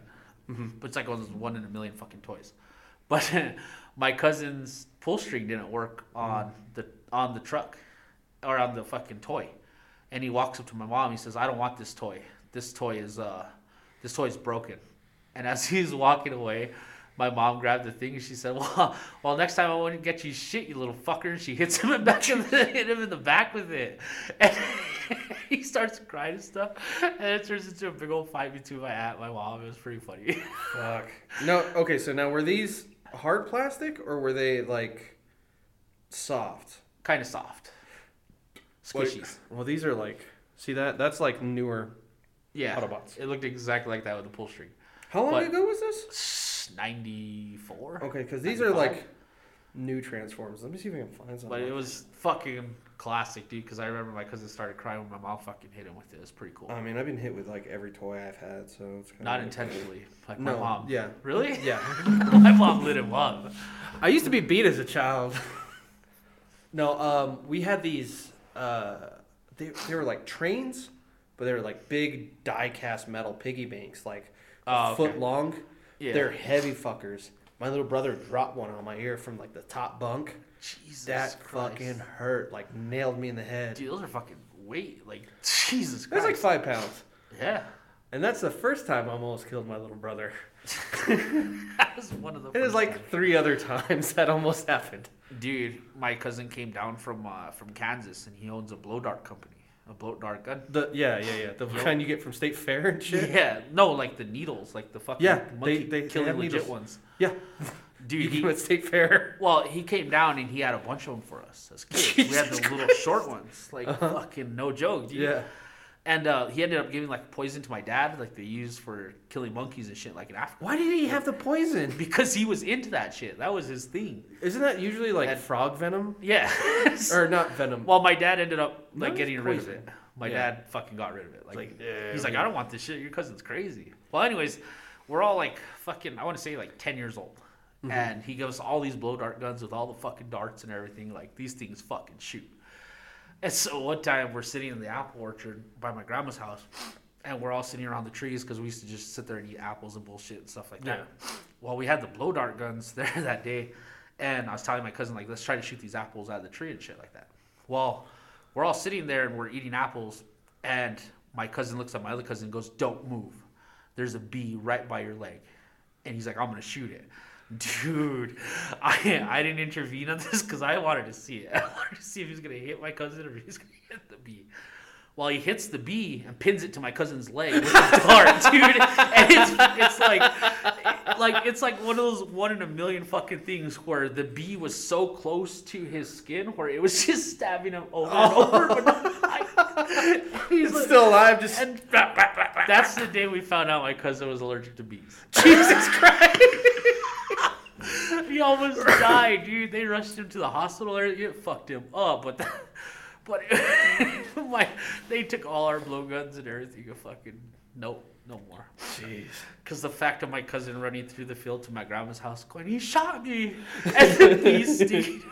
Mm-hmm. But it's like one, one in a million fucking toys. But my cousin's pull string didn't work on mm. the on the truck. or on the fucking toy. And he walks up to my mom. He says, I don't want this toy. This toy is uh, this toy is broken. And as he's walking away, my mom grabbed the thing and she said, well, well, next time I won't get you shit, you little fucker. And she hits him in the back of the, hit him in the back with it. And he starts crying and stuff. And it turns into a big old fight between my aunt and my mom. It was pretty funny. Fuck. No, okay, so now were these hard plastic or were they like soft? Kind of soft. Squishies. Well, well, these are like, see that? That's like newer yeah, Autobots. It looked exactly like that with the pull string. How long but, ago was this? ninety-four Okay, because these ninety-five are like new Transformers. Let me see if I can find something. But it was fucking classic, dude, because I remember my cousin started crying when my mom fucking hit him with it. It was pretty cool. I mean, I've been hit with like every toy I've had, so it's kind Not of... Not intentionally. Like my no, mom. Yeah. Really? Yeah. My mom lit him up. I used to be beat as a child. No, um, we had these, uh, they, they were like trains, but they were like big die-cast metal piggy banks, like oh, a foot okay. long. Yeah. They're heavy fuckers. My little brother dropped one on my ear from like the top bunk. Jesus That Christ. Fucking hurt. Like nailed me in the head. Dude, those are fucking weight. Like Jesus Christ. That's like five pounds. Yeah. And that's the first time I almost killed my little brother. That was one of the. It was like times. three other times that almost happened. Dude, my cousin came down from uh, from Kansas and he owns a blow dart company. A blow dart gun? The, yeah, yeah, yeah. The kind you get from State Fair and shit? Yeah. No, like the needles. Like the fucking yeah, monkey they, they, killing they legit needles. Ones. Yeah. Dude, you he went State Fair. Well, he came down and he had a bunch of them for us as kids. Jesus we had the Christ. Little short ones. Like uh-huh. fucking no joke, dude. Yeah. And uh, he ended up giving like poison to my dad. Like they used for killing monkeys and shit like in Africa. Why did he like, have the poison? Because he was into that shit. That was his thing. Isn't that usually like and, frog venom? Yeah. Or not venom. Well, my dad ended up like no, getting rid of it. My yeah. dad fucking got rid of it. Like, like yeah, he's like, I don't want this shit. Your cousin's crazy. Well, anyways, we're all like fucking, I want to say like ten years old. Mm-hmm. And he gives us all these blow dart guns with all the fucking darts and everything. Like these things fucking shoot. And so one time we're sitting in the apple orchard by my grandma's house, and we're all sitting around the trees because we used to just sit there and eat apples and bullshit and stuff like that. Yeah. Well, we had the blow dart guns there that day, and I was telling my cousin, like, let's try to shoot these apples out of the tree and shit like that. Well, we're all sitting there and we're eating apples, and my cousin looks at my other cousin and goes, don't move. There's a bee right by your leg. And he's like, I'm going to shoot it. Dude, I I didn't intervene on this because I wanted to see it. I wanted to see if he's going to hit my cousin or if he's going to hit the bee. Well, he hits the bee and pins it to my cousin's leg with a dart, dude. And it's, it's like like it's like one of those one in a million fucking things where the bee was so close to his skin where it was just stabbing him over oh. and over. But I, he's like, still alive. Just and blah, blah, blah, blah. That's the day we found out my cousin was allergic to bees. Jesus Christ. He almost died, dude. They rushed him to the hospital. It fucked him up, but the, but my they took all our blowguns and everything. Fucking nope, no more. Jeez. Because the fact of my cousin running through the field to my grandma's house, going, "He shot me," and the beast, dude.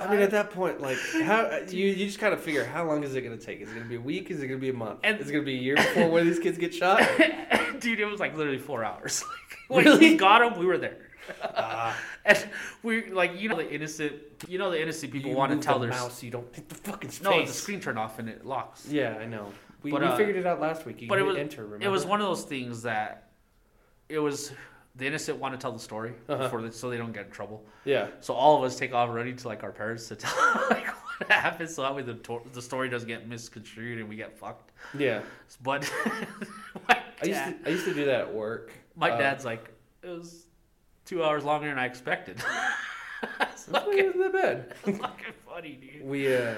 I mean, at that point, like, how you, you just kind of figure, how long is it going to take? Is it going to be a week? Is it going to be a month? And, is it going to be a year before one of these kids get shot? Dude, it was like literally four hours. Like, when really? He got him, we were there. Uh, and we like you know the innocent you know the innocent people want to tell the their mouse you don't hit the fucking space. No, the screen turned off and it locks. Yeah, I know. We, but, we uh, figured it out last week. You but it was enter, remember? It was one of those things that it was the innocent want to tell the story uh-huh. before they, so they don't get in trouble. Yeah. So all of us take off running to like our parents to tell like what happened so that way the to- the story doesn't get misconstrued and we get fucked. Yeah. But my dad, I used to I used to do that at work. My uh, dad's like it was. Two hours longer than I expected. It's fucking the bed. It's fucking funny, dude. We, uh,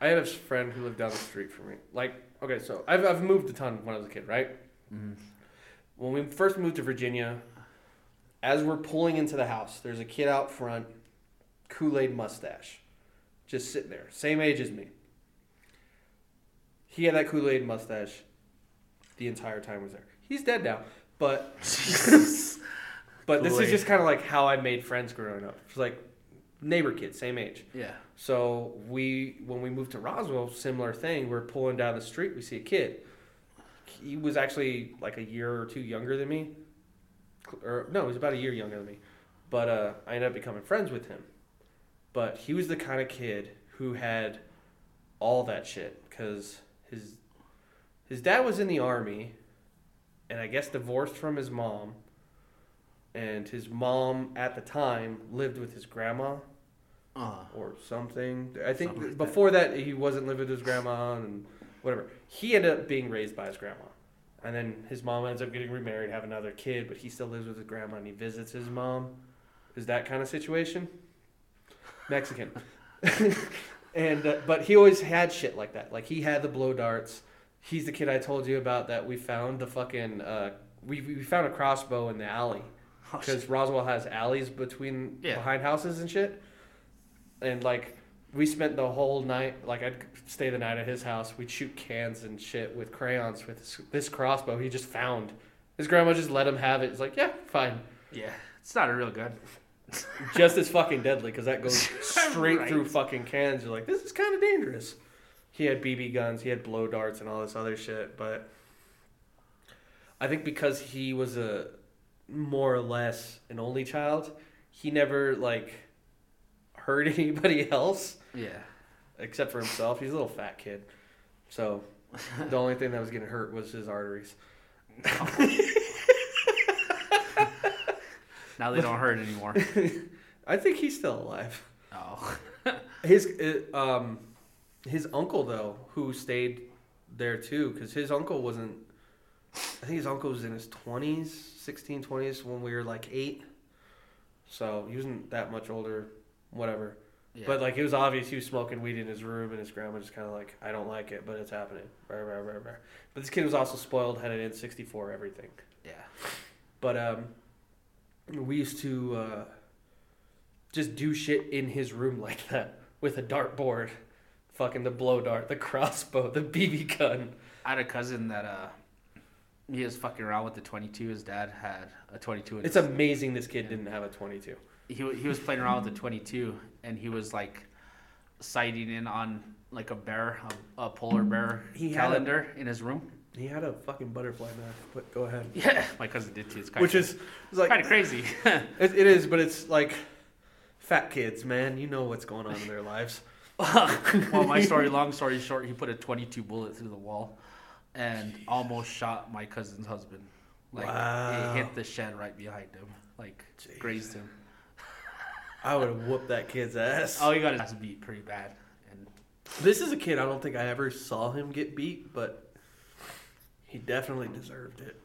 I had a friend who lived down the street from me. Like, okay, so I've I've moved a ton when I was a kid, right? Mm-hmm. When we first moved to Virginia, as we're pulling into the house, there's a kid out front, Kool-Aid mustache, just sitting there, same age as me. He had that Kool-Aid mustache the entire time I was there. He's dead now, but. Jesus. But Kool-Aid. This is just kind of like how I made friends growing up. It's like neighbor kids, same age. Yeah. So we, when we moved to Roswell, similar thing. We're pulling down the street. We see a kid. He was actually like a year or two younger than me. Or no, he was about a year younger than me. But uh, I ended up becoming friends with him. But he was the kind of kid who had all that shit, because his his dad was in the army, and I guess divorced from his mom, and his mom at the time lived with his grandma, uh, or something. I think something like before that. that he wasn't living with his grandma and whatever. He ended up being raised by his grandma, and then his mom ends up getting remarried, have another kid, but he still lives with his grandma and he visits his mom. Is that kind of situation? Mexican. And uh, but he always had shit like that. Like, he had the blow darts. He's the kid I told you about that we found the fucking uh, we we found a crossbow in the alley, because oh, Roswell has alleys between yeah. behind houses and shit. And like, we spent the whole night. Like, I'd stay the night at his house. We'd shoot cans and shit with crayons with this, this crossbow he just found. His grandma just let him have it. It's like, yeah, fine. Yeah, it's not a real gun. Just as fucking deadly, because that goes straight right. through fucking cans. You're like, this is kind of dangerous. He had B B guns, he had blow darts and all this other shit, but I think because he was a more or less an only child, he never like hurt anybody else. Yeah. Except for himself. He's a little fat kid. So the only thing that was getting hurt was his arteries. Oh. Now they don't hurt anymore. I think he's still alive. Oh. His uh, um, his uncle, though, who stayed there, too, because his uncle wasn't... I think his uncle was in his twenties, sixteen, twenties, when we were, like, eight. So he wasn't that much older, whatever. Yeah. But, like, it was obvious he was smoking weed in his room, and his grandma just kind of like, I don't like it, but it's happening. But this kid was also spoiled, had an N sixty-four, everything. Yeah. But, um... we used to uh, just do shit in his room like that with a dartboard, fucking the blow dart, the crossbow, the B B gun. I had a cousin that uh, he was fucking around with the twenty-two. His dad had a twenty-two. In it's his amazing room. This kid yeah. didn't have a twenty-two. He he was playing around with the twenty-two, and he was like sighting in on like a bear, a, a polar bear he calendar a- in his room. He had a fucking butterfly knife, but go ahead. Yeah, my cousin did too. It's kind Which of, is it's like, kind of crazy. it, it is, but it's like fat kids, man. You know what's going on in their lives. Well, my story, long story short, he put a twenty-two bullet through the wall and Jeez. almost shot my cousin's husband. Like, wow. It hit the shed right behind him. Like, Jeez. grazed him. I would have whooped that kid's ass. Oh, he got his ass beat pretty bad. And this is a kid I don't think I ever saw him get beat, but... he definitely deserved it.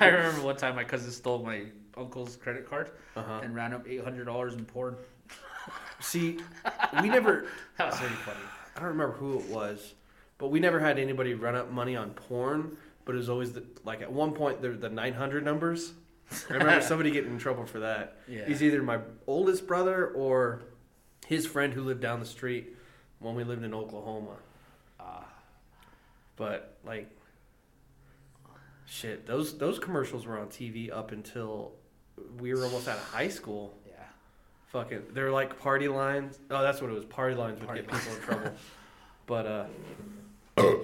I remember one time my cousin stole my uncle's credit card uh-huh. and ran up eight hundred dollars in porn. See, we never... that was really funny. I don't remember who it was, but we never had anybody run up money on porn, but it was always, the, like, at one point, the, the nine hundred numbers. I remember somebody getting in trouble for that. Yeah. He's either my oldest brother or his friend who lived down the street when we lived in Oklahoma. Uh, but, like... shit, those those commercials were on T V up until we were almost out of high school. Yeah. Fucking, they're like party lines. Oh, that's what it was. Party lines would party get lines. people in trouble. But, uh...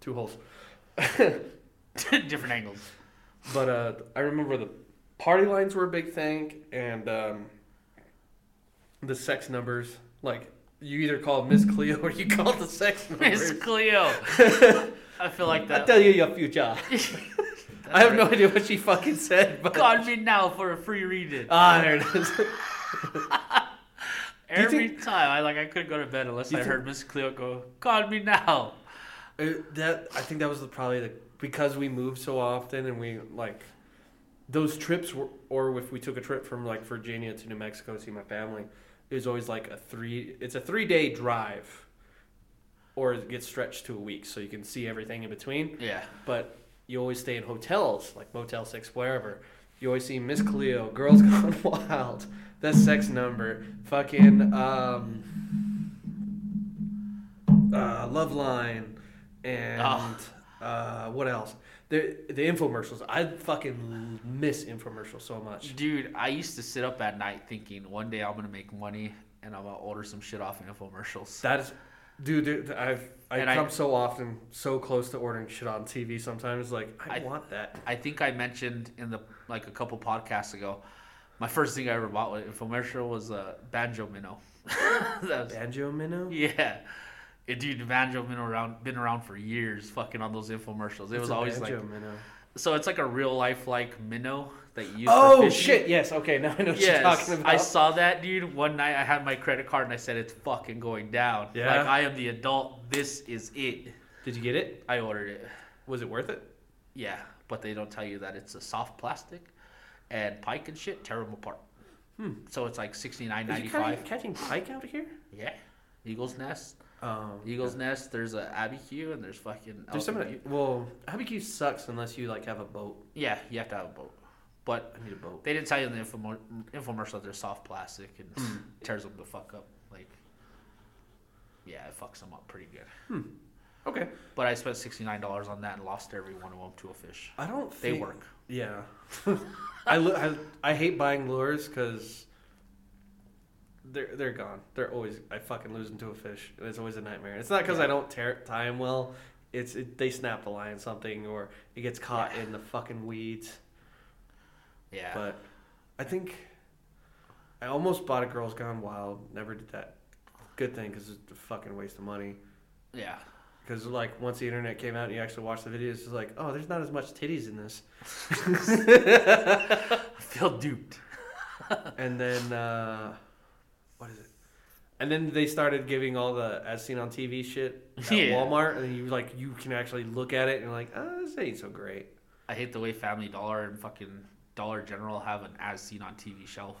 two holes. Different angles. But, uh, I remember the party lines were a big thing, and, um, the sex numbers. Like, you either called Miss Cleo or you called the sex numbers. Miss Cleo! I feel like that. I'll tell you your future. I have right. no idea what she fucking said. But... call me now for a free reading. Ah, there it is. Every think... time, I like I couldn't go to bed unless you I think... heard Miss Cleo go, call me now. Uh, that I think that was the, probably the, because we moved so often and we like those trips were, or if we took a trip from like Virginia to New Mexico to see my family, it was always like a three. It's a three day drive. Or it gets stretched to a week, so you can see everything in between. Yeah. But you always stay in hotels, like Motel six, wherever. You always see Miss Cleo, Girls Gone Wild, The Sex Number, fucking um, uh, Love Line, and oh. uh, what else? The the infomercials. I fucking miss infomercials so much. Dude, I used to sit up at night thinking, one day I'm going to make money, and I'm going to order some shit off of infomercials. That is... Dude, I've I and come I, so often so close to ordering shit on T V sometimes. Like, I, I want that. I think I mentioned in the like a couple podcasts ago, my first thing I ever bought with infomercial was a Banjo Minnow. That was, Banjo Minnow? Yeah. It, dude, Banjo been around, been around for years, fucking on those infomercials. It it's was always banjo, like, minnow. So it's like a real life like minnow that you use. Oh for shit! Yes, okay, now I know what yes, you're talking about. I saw that, dude. One night I had my credit card and I said, "It's fucking going down." Yeah. Like, I am the adult. This is it. Did you get it? I ordered it. Was it worth it? Yeah, but they don't tell you that it's a soft plastic, and pike and shit tear them apart. Hmm. So it's like sixty-nine ninety-five. Catching pike out here? Yeah. Eagle's Nest. Um, Eagle's yeah. Nest. There's a Abbey Q and there's fucking. There's some. Well, Abbey Q sucks unless you like have a boat. Yeah, you have to have a boat. But I need a boat. They didn't tell you in the infom- infomercial that they're soft plastic and it tears them the fuck up. Like, yeah, it fucks them up pretty good. Hmm. Okay. But I spent sixty-nine dollars on that and lost every one of them to a fish. I don't think... They work. Yeah. I, I, I hate buying lures because they're, they're gone. They're always... I fucking lose them to a fish. It's always a nightmare. It's not because yeah. I don't tear, tie them well. It's it, they snap the line something or it gets caught yeah. in the fucking weeds. Yeah. But I think... I almost bought a Girls Gone Wild. Never did that. Good thing because it's a fucking waste of money. Yeah. Because, like, once the internet came out and you actually watched the videos, it's like, oh, there's not as much titties in this. I feel duped. And then, uh, what is it? And then they started giving all the as seen on T V shit at yeah. Walmart. And you, like, you can actually look at it and you're like, oh, this ain't so great. I hate the way Family Dollar and fucking Dollar General have an as seen on T V shelf.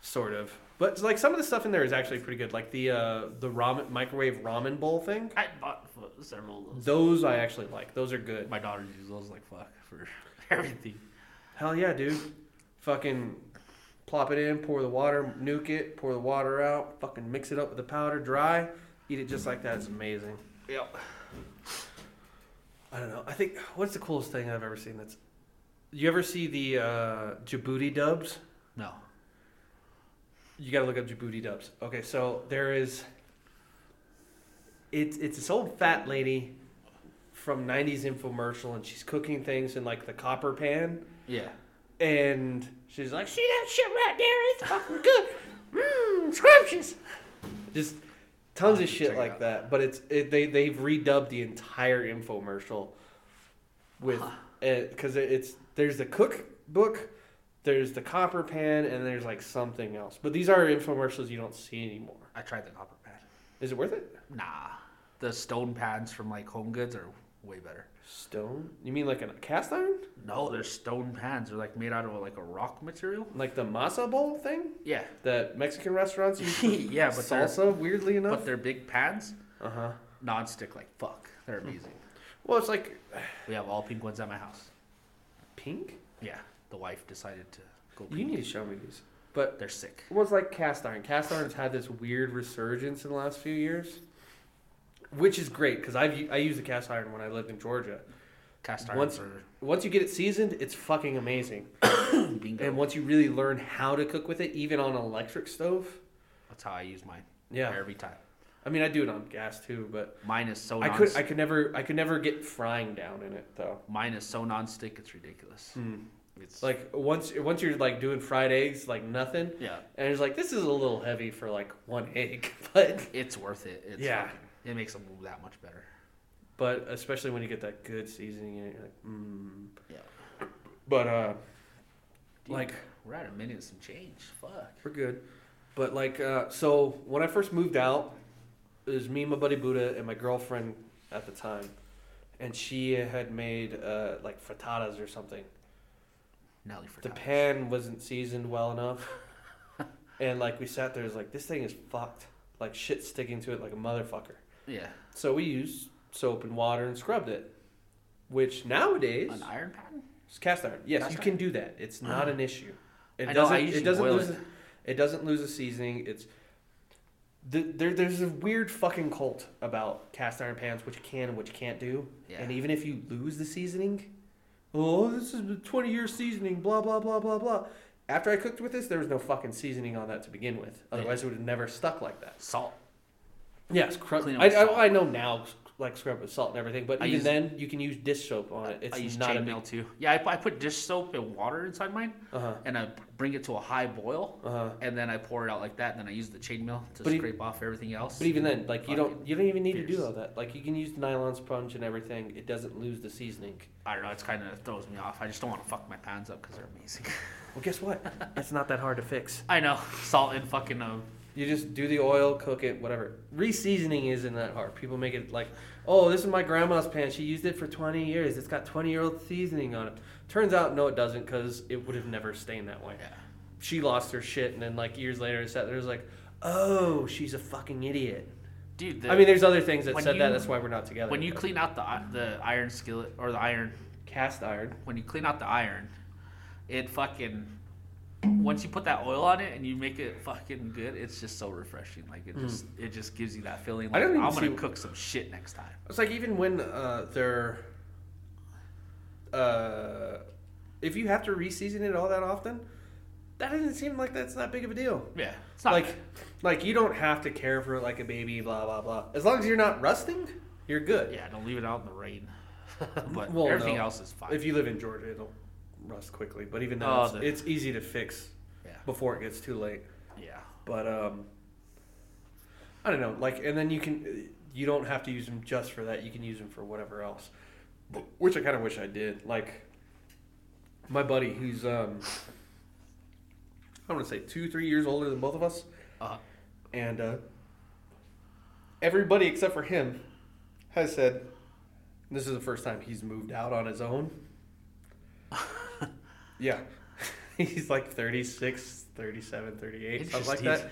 Sort of. But, like, some of the stuff in there is actually pretty good. Like, the uh, the ramen microwave ramen bowl thing. I bought several of those. Those I actually like. Those are good. My daughter uses those like fuck for everything. Hell yeah, dude. Fucking plop it in, pour the water, nuke it, pour the water out, fucking mix it up with the powder, dry, eat it just like that. It's amazing. Yep. I don't know. I think, what's the coolest thing I've ever seen that's... You ever see the uh, Djibouti dubs? No. You gotta look up Djibouti dubs. Okay, so there is. It's it's this old fat lady, from nineties infomercial, and she's cooking things in like the copper pan. Yeah. And she's like, see that shit right there? It's fucking good. Mmm, scrumptious. Just tons of shit like that. But it's it, they they've redubbed the entire infomercial, with because huh. it, it's there's the cookbook. There's the copper pan, and there's, like, something else. But these are infomercials you don't see anymore. I tried the copper pan. Is it worth it? Nah. The stone pans from, like, Home Goods are way better. Stone? You mean, like, a cast iron? No, they're stone pans. They're, like, made out of, like, a rock material. Like the masa bowl thing? Yeah. The Mexican restaurants use yeah, but salsa, weirdly enough. But they're big pans. Uh-huh. Non-stick, like, fuck. They're amazing. Well, it's like... We have all pink ones at my house. Pink? Yeah. The wife decided to go pee. You need to show me these. But they're sick. It was like cast iron. Cast iron's had this weird resurgence in the last few years, which is great because I've I used a cast iron when I lived in Georgia. Cast iron. Once, are... once you get it seasoned, it's fucking amazing. Bingo. And once you really learn how to cook with it, even on an electric stove. That's how I use mine. Yeah. Every time. I mean, I do it on gas too, but mine is so. I non-stick. could I could never I could never get frying down in it though. Mine is so non-stick, it's ridiculous. Mm. It's like once once you're like doing fried eggs like nothing, yeah, and it's like this is a little heavy for like one egg, but it's worth it. It's yeah, fucking, it makes them that much better. But especially when you get that good seasoning in it, you're like, mmm. Yeah. But uh, dude, like we're at a minute and some change. Fuck. We're good. But like uh, so when I first moved out, it was me, my buddy Buddha, and my girlfriend at the time, and she had made uh, like frittatas or something. The pan wasn't seasoned well enough, and like we sat there, it was like this thing is fucked, like shit sticking to it like a motherfucker. Yeah. So we used soap and water and scrubbed it, which nowadays an iron pan, it's cast iron. Yes, cast you iron? Can do that. It's not mm. an issue. It I doesn't. Know, I it doesn't lose. It. A, it doesn't lose a seasoning. It's the, there. There's a weird fucking cult about cast iron pans, what you can and what you can't do, yeah. And even if you lose the seasoning. Oh, this is twenty-year seasoning, blah, blah, blah, blah, blah. After I cooked with this, there was no fucking seasoning on that to begin with. Otherwise, yeah. It would have never stuck like that. Salt. Yes. Cr- I, I, I know now like scrub with salt and everything. But I even use, then, you can use dish soap on it. It's I use not chain a big... mail too. Yeah, I, I put dish soap and water inside mine, uh-huh. and I bring it to a high boil, uh-huh. and then I pour it out like that. And then I use the chainmail to but scrape e- off everything else. But even then, like you don't you don't even need fierce. to do all that. Like you can use the nylon sponge and everything. It doesn't lose the seasoning. I don't know. It's kind of it throws me off. I just don't want to fuck my pans up because they're amazing. Well, guess what? It's not that hard to fix. I know. Salt and fucking. Uh, You just do the oil, cook it, whatever. Reseasoning isn't that hard. People make it like, oh, this is my grandma's pan. She used it for twenty years. It's got twenty-year-old seasoning on it. Turns out, no, it doesn't, because it would have never stained that way. Yeah. She lost her shit, and then like years later, it sat there. It was like, oh, she's a fucking idiot. Dude, the, I mean, there's other things that said you, that. That's why we're not together. When you but. clean out the the iron skillet or the iron cast iron, when you clean out the iron, it fucking. Once you put that oil on it and you make it fucking good, it's just so refreshing. Like it just, mm. it just gives you that feeling. Like I I'm gonna cook some shit next time. It's like even when uh, they're, uh, if you have to reseason it all that often, that doesn't seem like that's that big of a deal. Yeah, it's not like, bad. like you don't have to care for it like a baby. Blah blah blah. As long as you're not rusting, you're good. Yeah, don't leave it out in the rain. But well, everything no. else is fine. If you live in Georgia, it'll. Rust quickly, but even though oh, it's, the, it's easy to fix yeah. before it gets too late. Yeah. But um, I don't know. Like, and then you can, you don't have to use them just for that. You can use them for whatever else, which I kind of wish I did. Like, my buddy, who's um, I want to say two, three years older than both of us, uh-huh. and uh, everybody except for him has said this is the first time he's moved out on his own. Yeah. He's like thirty-six, thirty-seven, thirty-eight, something like that.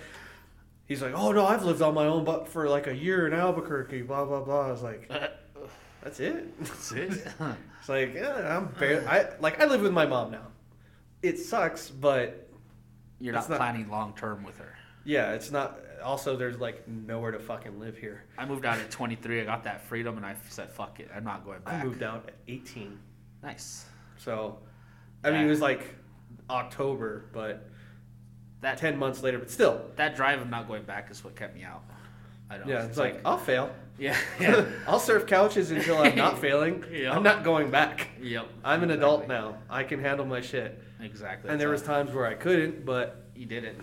He's like, oh, no, I've lived on my own but for like a year in Albuquerque, blah, blah, blah. I was like, that's it? That's it? It's like, yeah, I'm barely, I, like, I live with my mom now. It sucks, but... You're not, not planning long-term with her. Yeah, it's not... Also, there's like nowhere to fucking live here. I moved out at twenty-three. I got that freedom, and I said, fuck it. I'm not going back. I moved out at eighteen. Nice. So... I mean, it was like October, but that ten months later. But still, that drive of not going back is what kept me out. I don't. Yeah, it's, it's like, like I'll fail. Yeah, yeah. I'll surf couches until I'm not failing. Yep. I'm not going back. Yep. I'm an exactly. adult now. I can handle my shit. Exactly. And there was times where I couldn't, but you did it.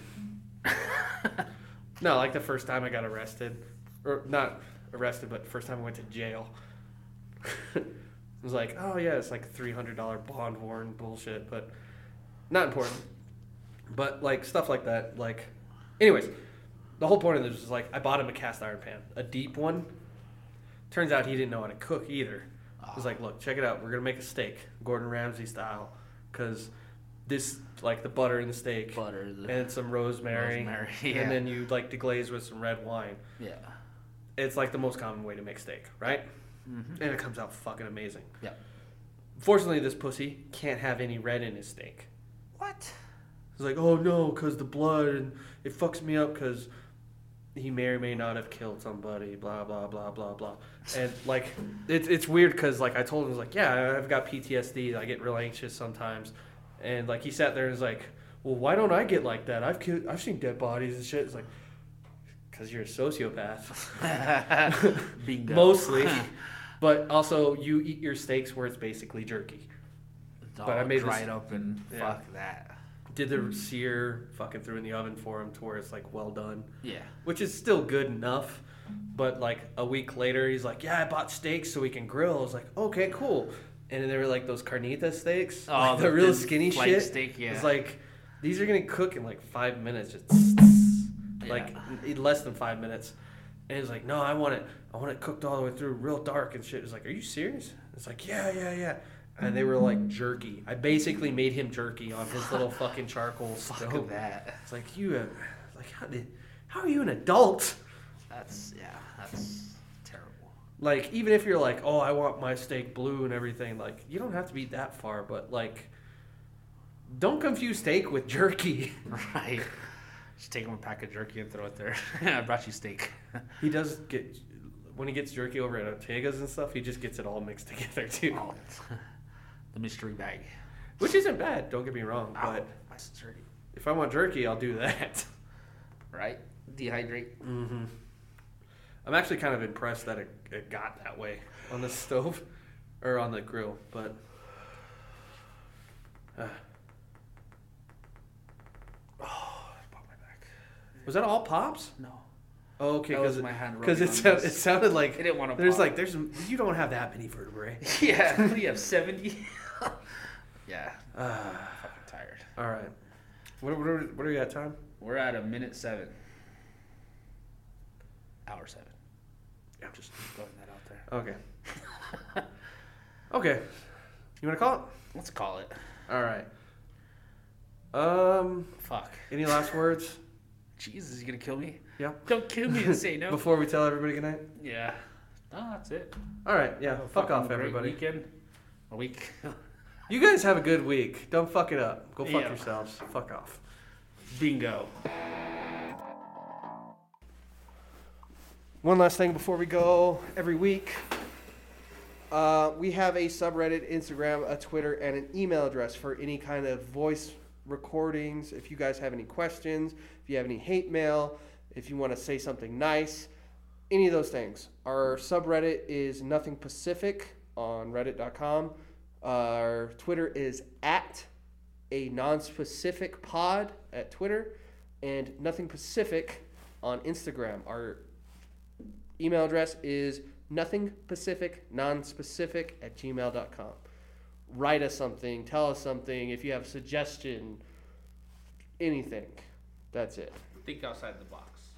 No, like the first time I got arrested, or not arrested, but first time I went to jail. It was like, oh, yeah, it's like three hundred dollars bond warrant bullshit, but not important. But, like, stuff like that. Like, anyways, the whole point of this was, like, I bought him a cast iron pan, a deep one. Turns out he didn't know how to cook either. Oh. I was like, look, check it out. We're going to make a steak, Gordon Ramsay style, because this, like, the butter in the steak. Butter. The and some rosemary. rosemary yeah. And then you, like, deglaze with some red wine. Yeah. It's, like, the most common way to make steak, right? Mm-hmm. And it comes out fucking amazing. Yeah. Fortunately, this pussy can't have any red in his steak. What? He's like, oh no, because the blood, and it fucks me up because he may or may not have killed somebody, blah, blah, blah, blah, blah. And like, it, it's weird because like I told him, I was like, yeah, I've got P T S D. I get real anxious sometimes. And like he sat there and was like, well, why don't I get like that? I've killed, I've seen dead bodies and shit. It's like, because you're a sociopath. Bingo. Mostly. But also, you eat your steaks where it's basically jerky. Dog but I made dried this, up and yeah. fuck that. Did the sear, fucking threw in the oven for him to where it's like well done. Yeah. Which is still good enough. But like a week later, he's like, yeah, I bought steaks so we can grill. I was like, okay, cool. And then they were like those carnitas steaks. Oh, like the, the real skinny shit. Steak, yeah. It's like, these are going to cook in like five minutes. Just yeah. Like less than five minutes. And he's like, no, I want it. I want it cooked all the way through, real dark and shit. It was like, are you serious? It's like, yeah, yeah, yeah. And they were like jerky. I basically made him jerky on his little fucking charcoal stove. Fuck that. It's like you, have, like how did, how are you an adult? That's yeah, that's terrible. Like even if you're like, oh, I want my steak blue and everything. Like you don't have to be that far, but like, don't confuse steak with jerky. Right. Just take him a pack of jerky and throw it there. I brought you steak. He does get, when he gets jerky over at Ortega's and stuff, he just gets it all mixed together too. Oh, the mystery bag. Which isn't bad, don't get me wrong, Ow, but if I want jerky, I'll do that. Right? Dehydrate. Mm-hmm. I'm actually kind of impressed that it, it got that way on the stove or on the grill, but uh. Oh, I popped my back. Was that all pops? No. Oh, okay, because my hand because it, so, it sounded like it didn't want to. There's pop. like there's you don't have that many vertebrae. Yeah, what do you have, seventy? Yeah. Uh, I'm fucking tired. All right. What what are, what are you at time? We're at a minute seven. Hour seven. Yeah, I'm just throwing that out there. Okay. Okay. You want to call it? Let's call it. All right. Um. Fuck. Any last words? Jesus, you gonna kill me? Yeah. Don't kill me and say no. Before we tell everybody goodnight? Yeah. No, that's it. All right. Yeah. Fuck off, everybody. Great weekend. A week. You guys have a good week. Don't fuck it up. Go fuck yeah. yourselves. Fuck off. Bingo. One last thing before we go. Every week, uh, we have a subreddit, Instagram, a Twitter, and an email address for any kind of voice recordings. If you guys have any questions, if you have any hate mail, if you want to say something nice, any of those things. Our subreddit is Nothing Pacific on reddit dot com. Our Twitter is at a non-specific pod at Twitter, and Nothing Pacific on Instagram. Our email address is nothingpacificnonspecific at gmail dot com. Write us something. Tell us something. If you have a suggestion, anything. That's it. Think outside the box.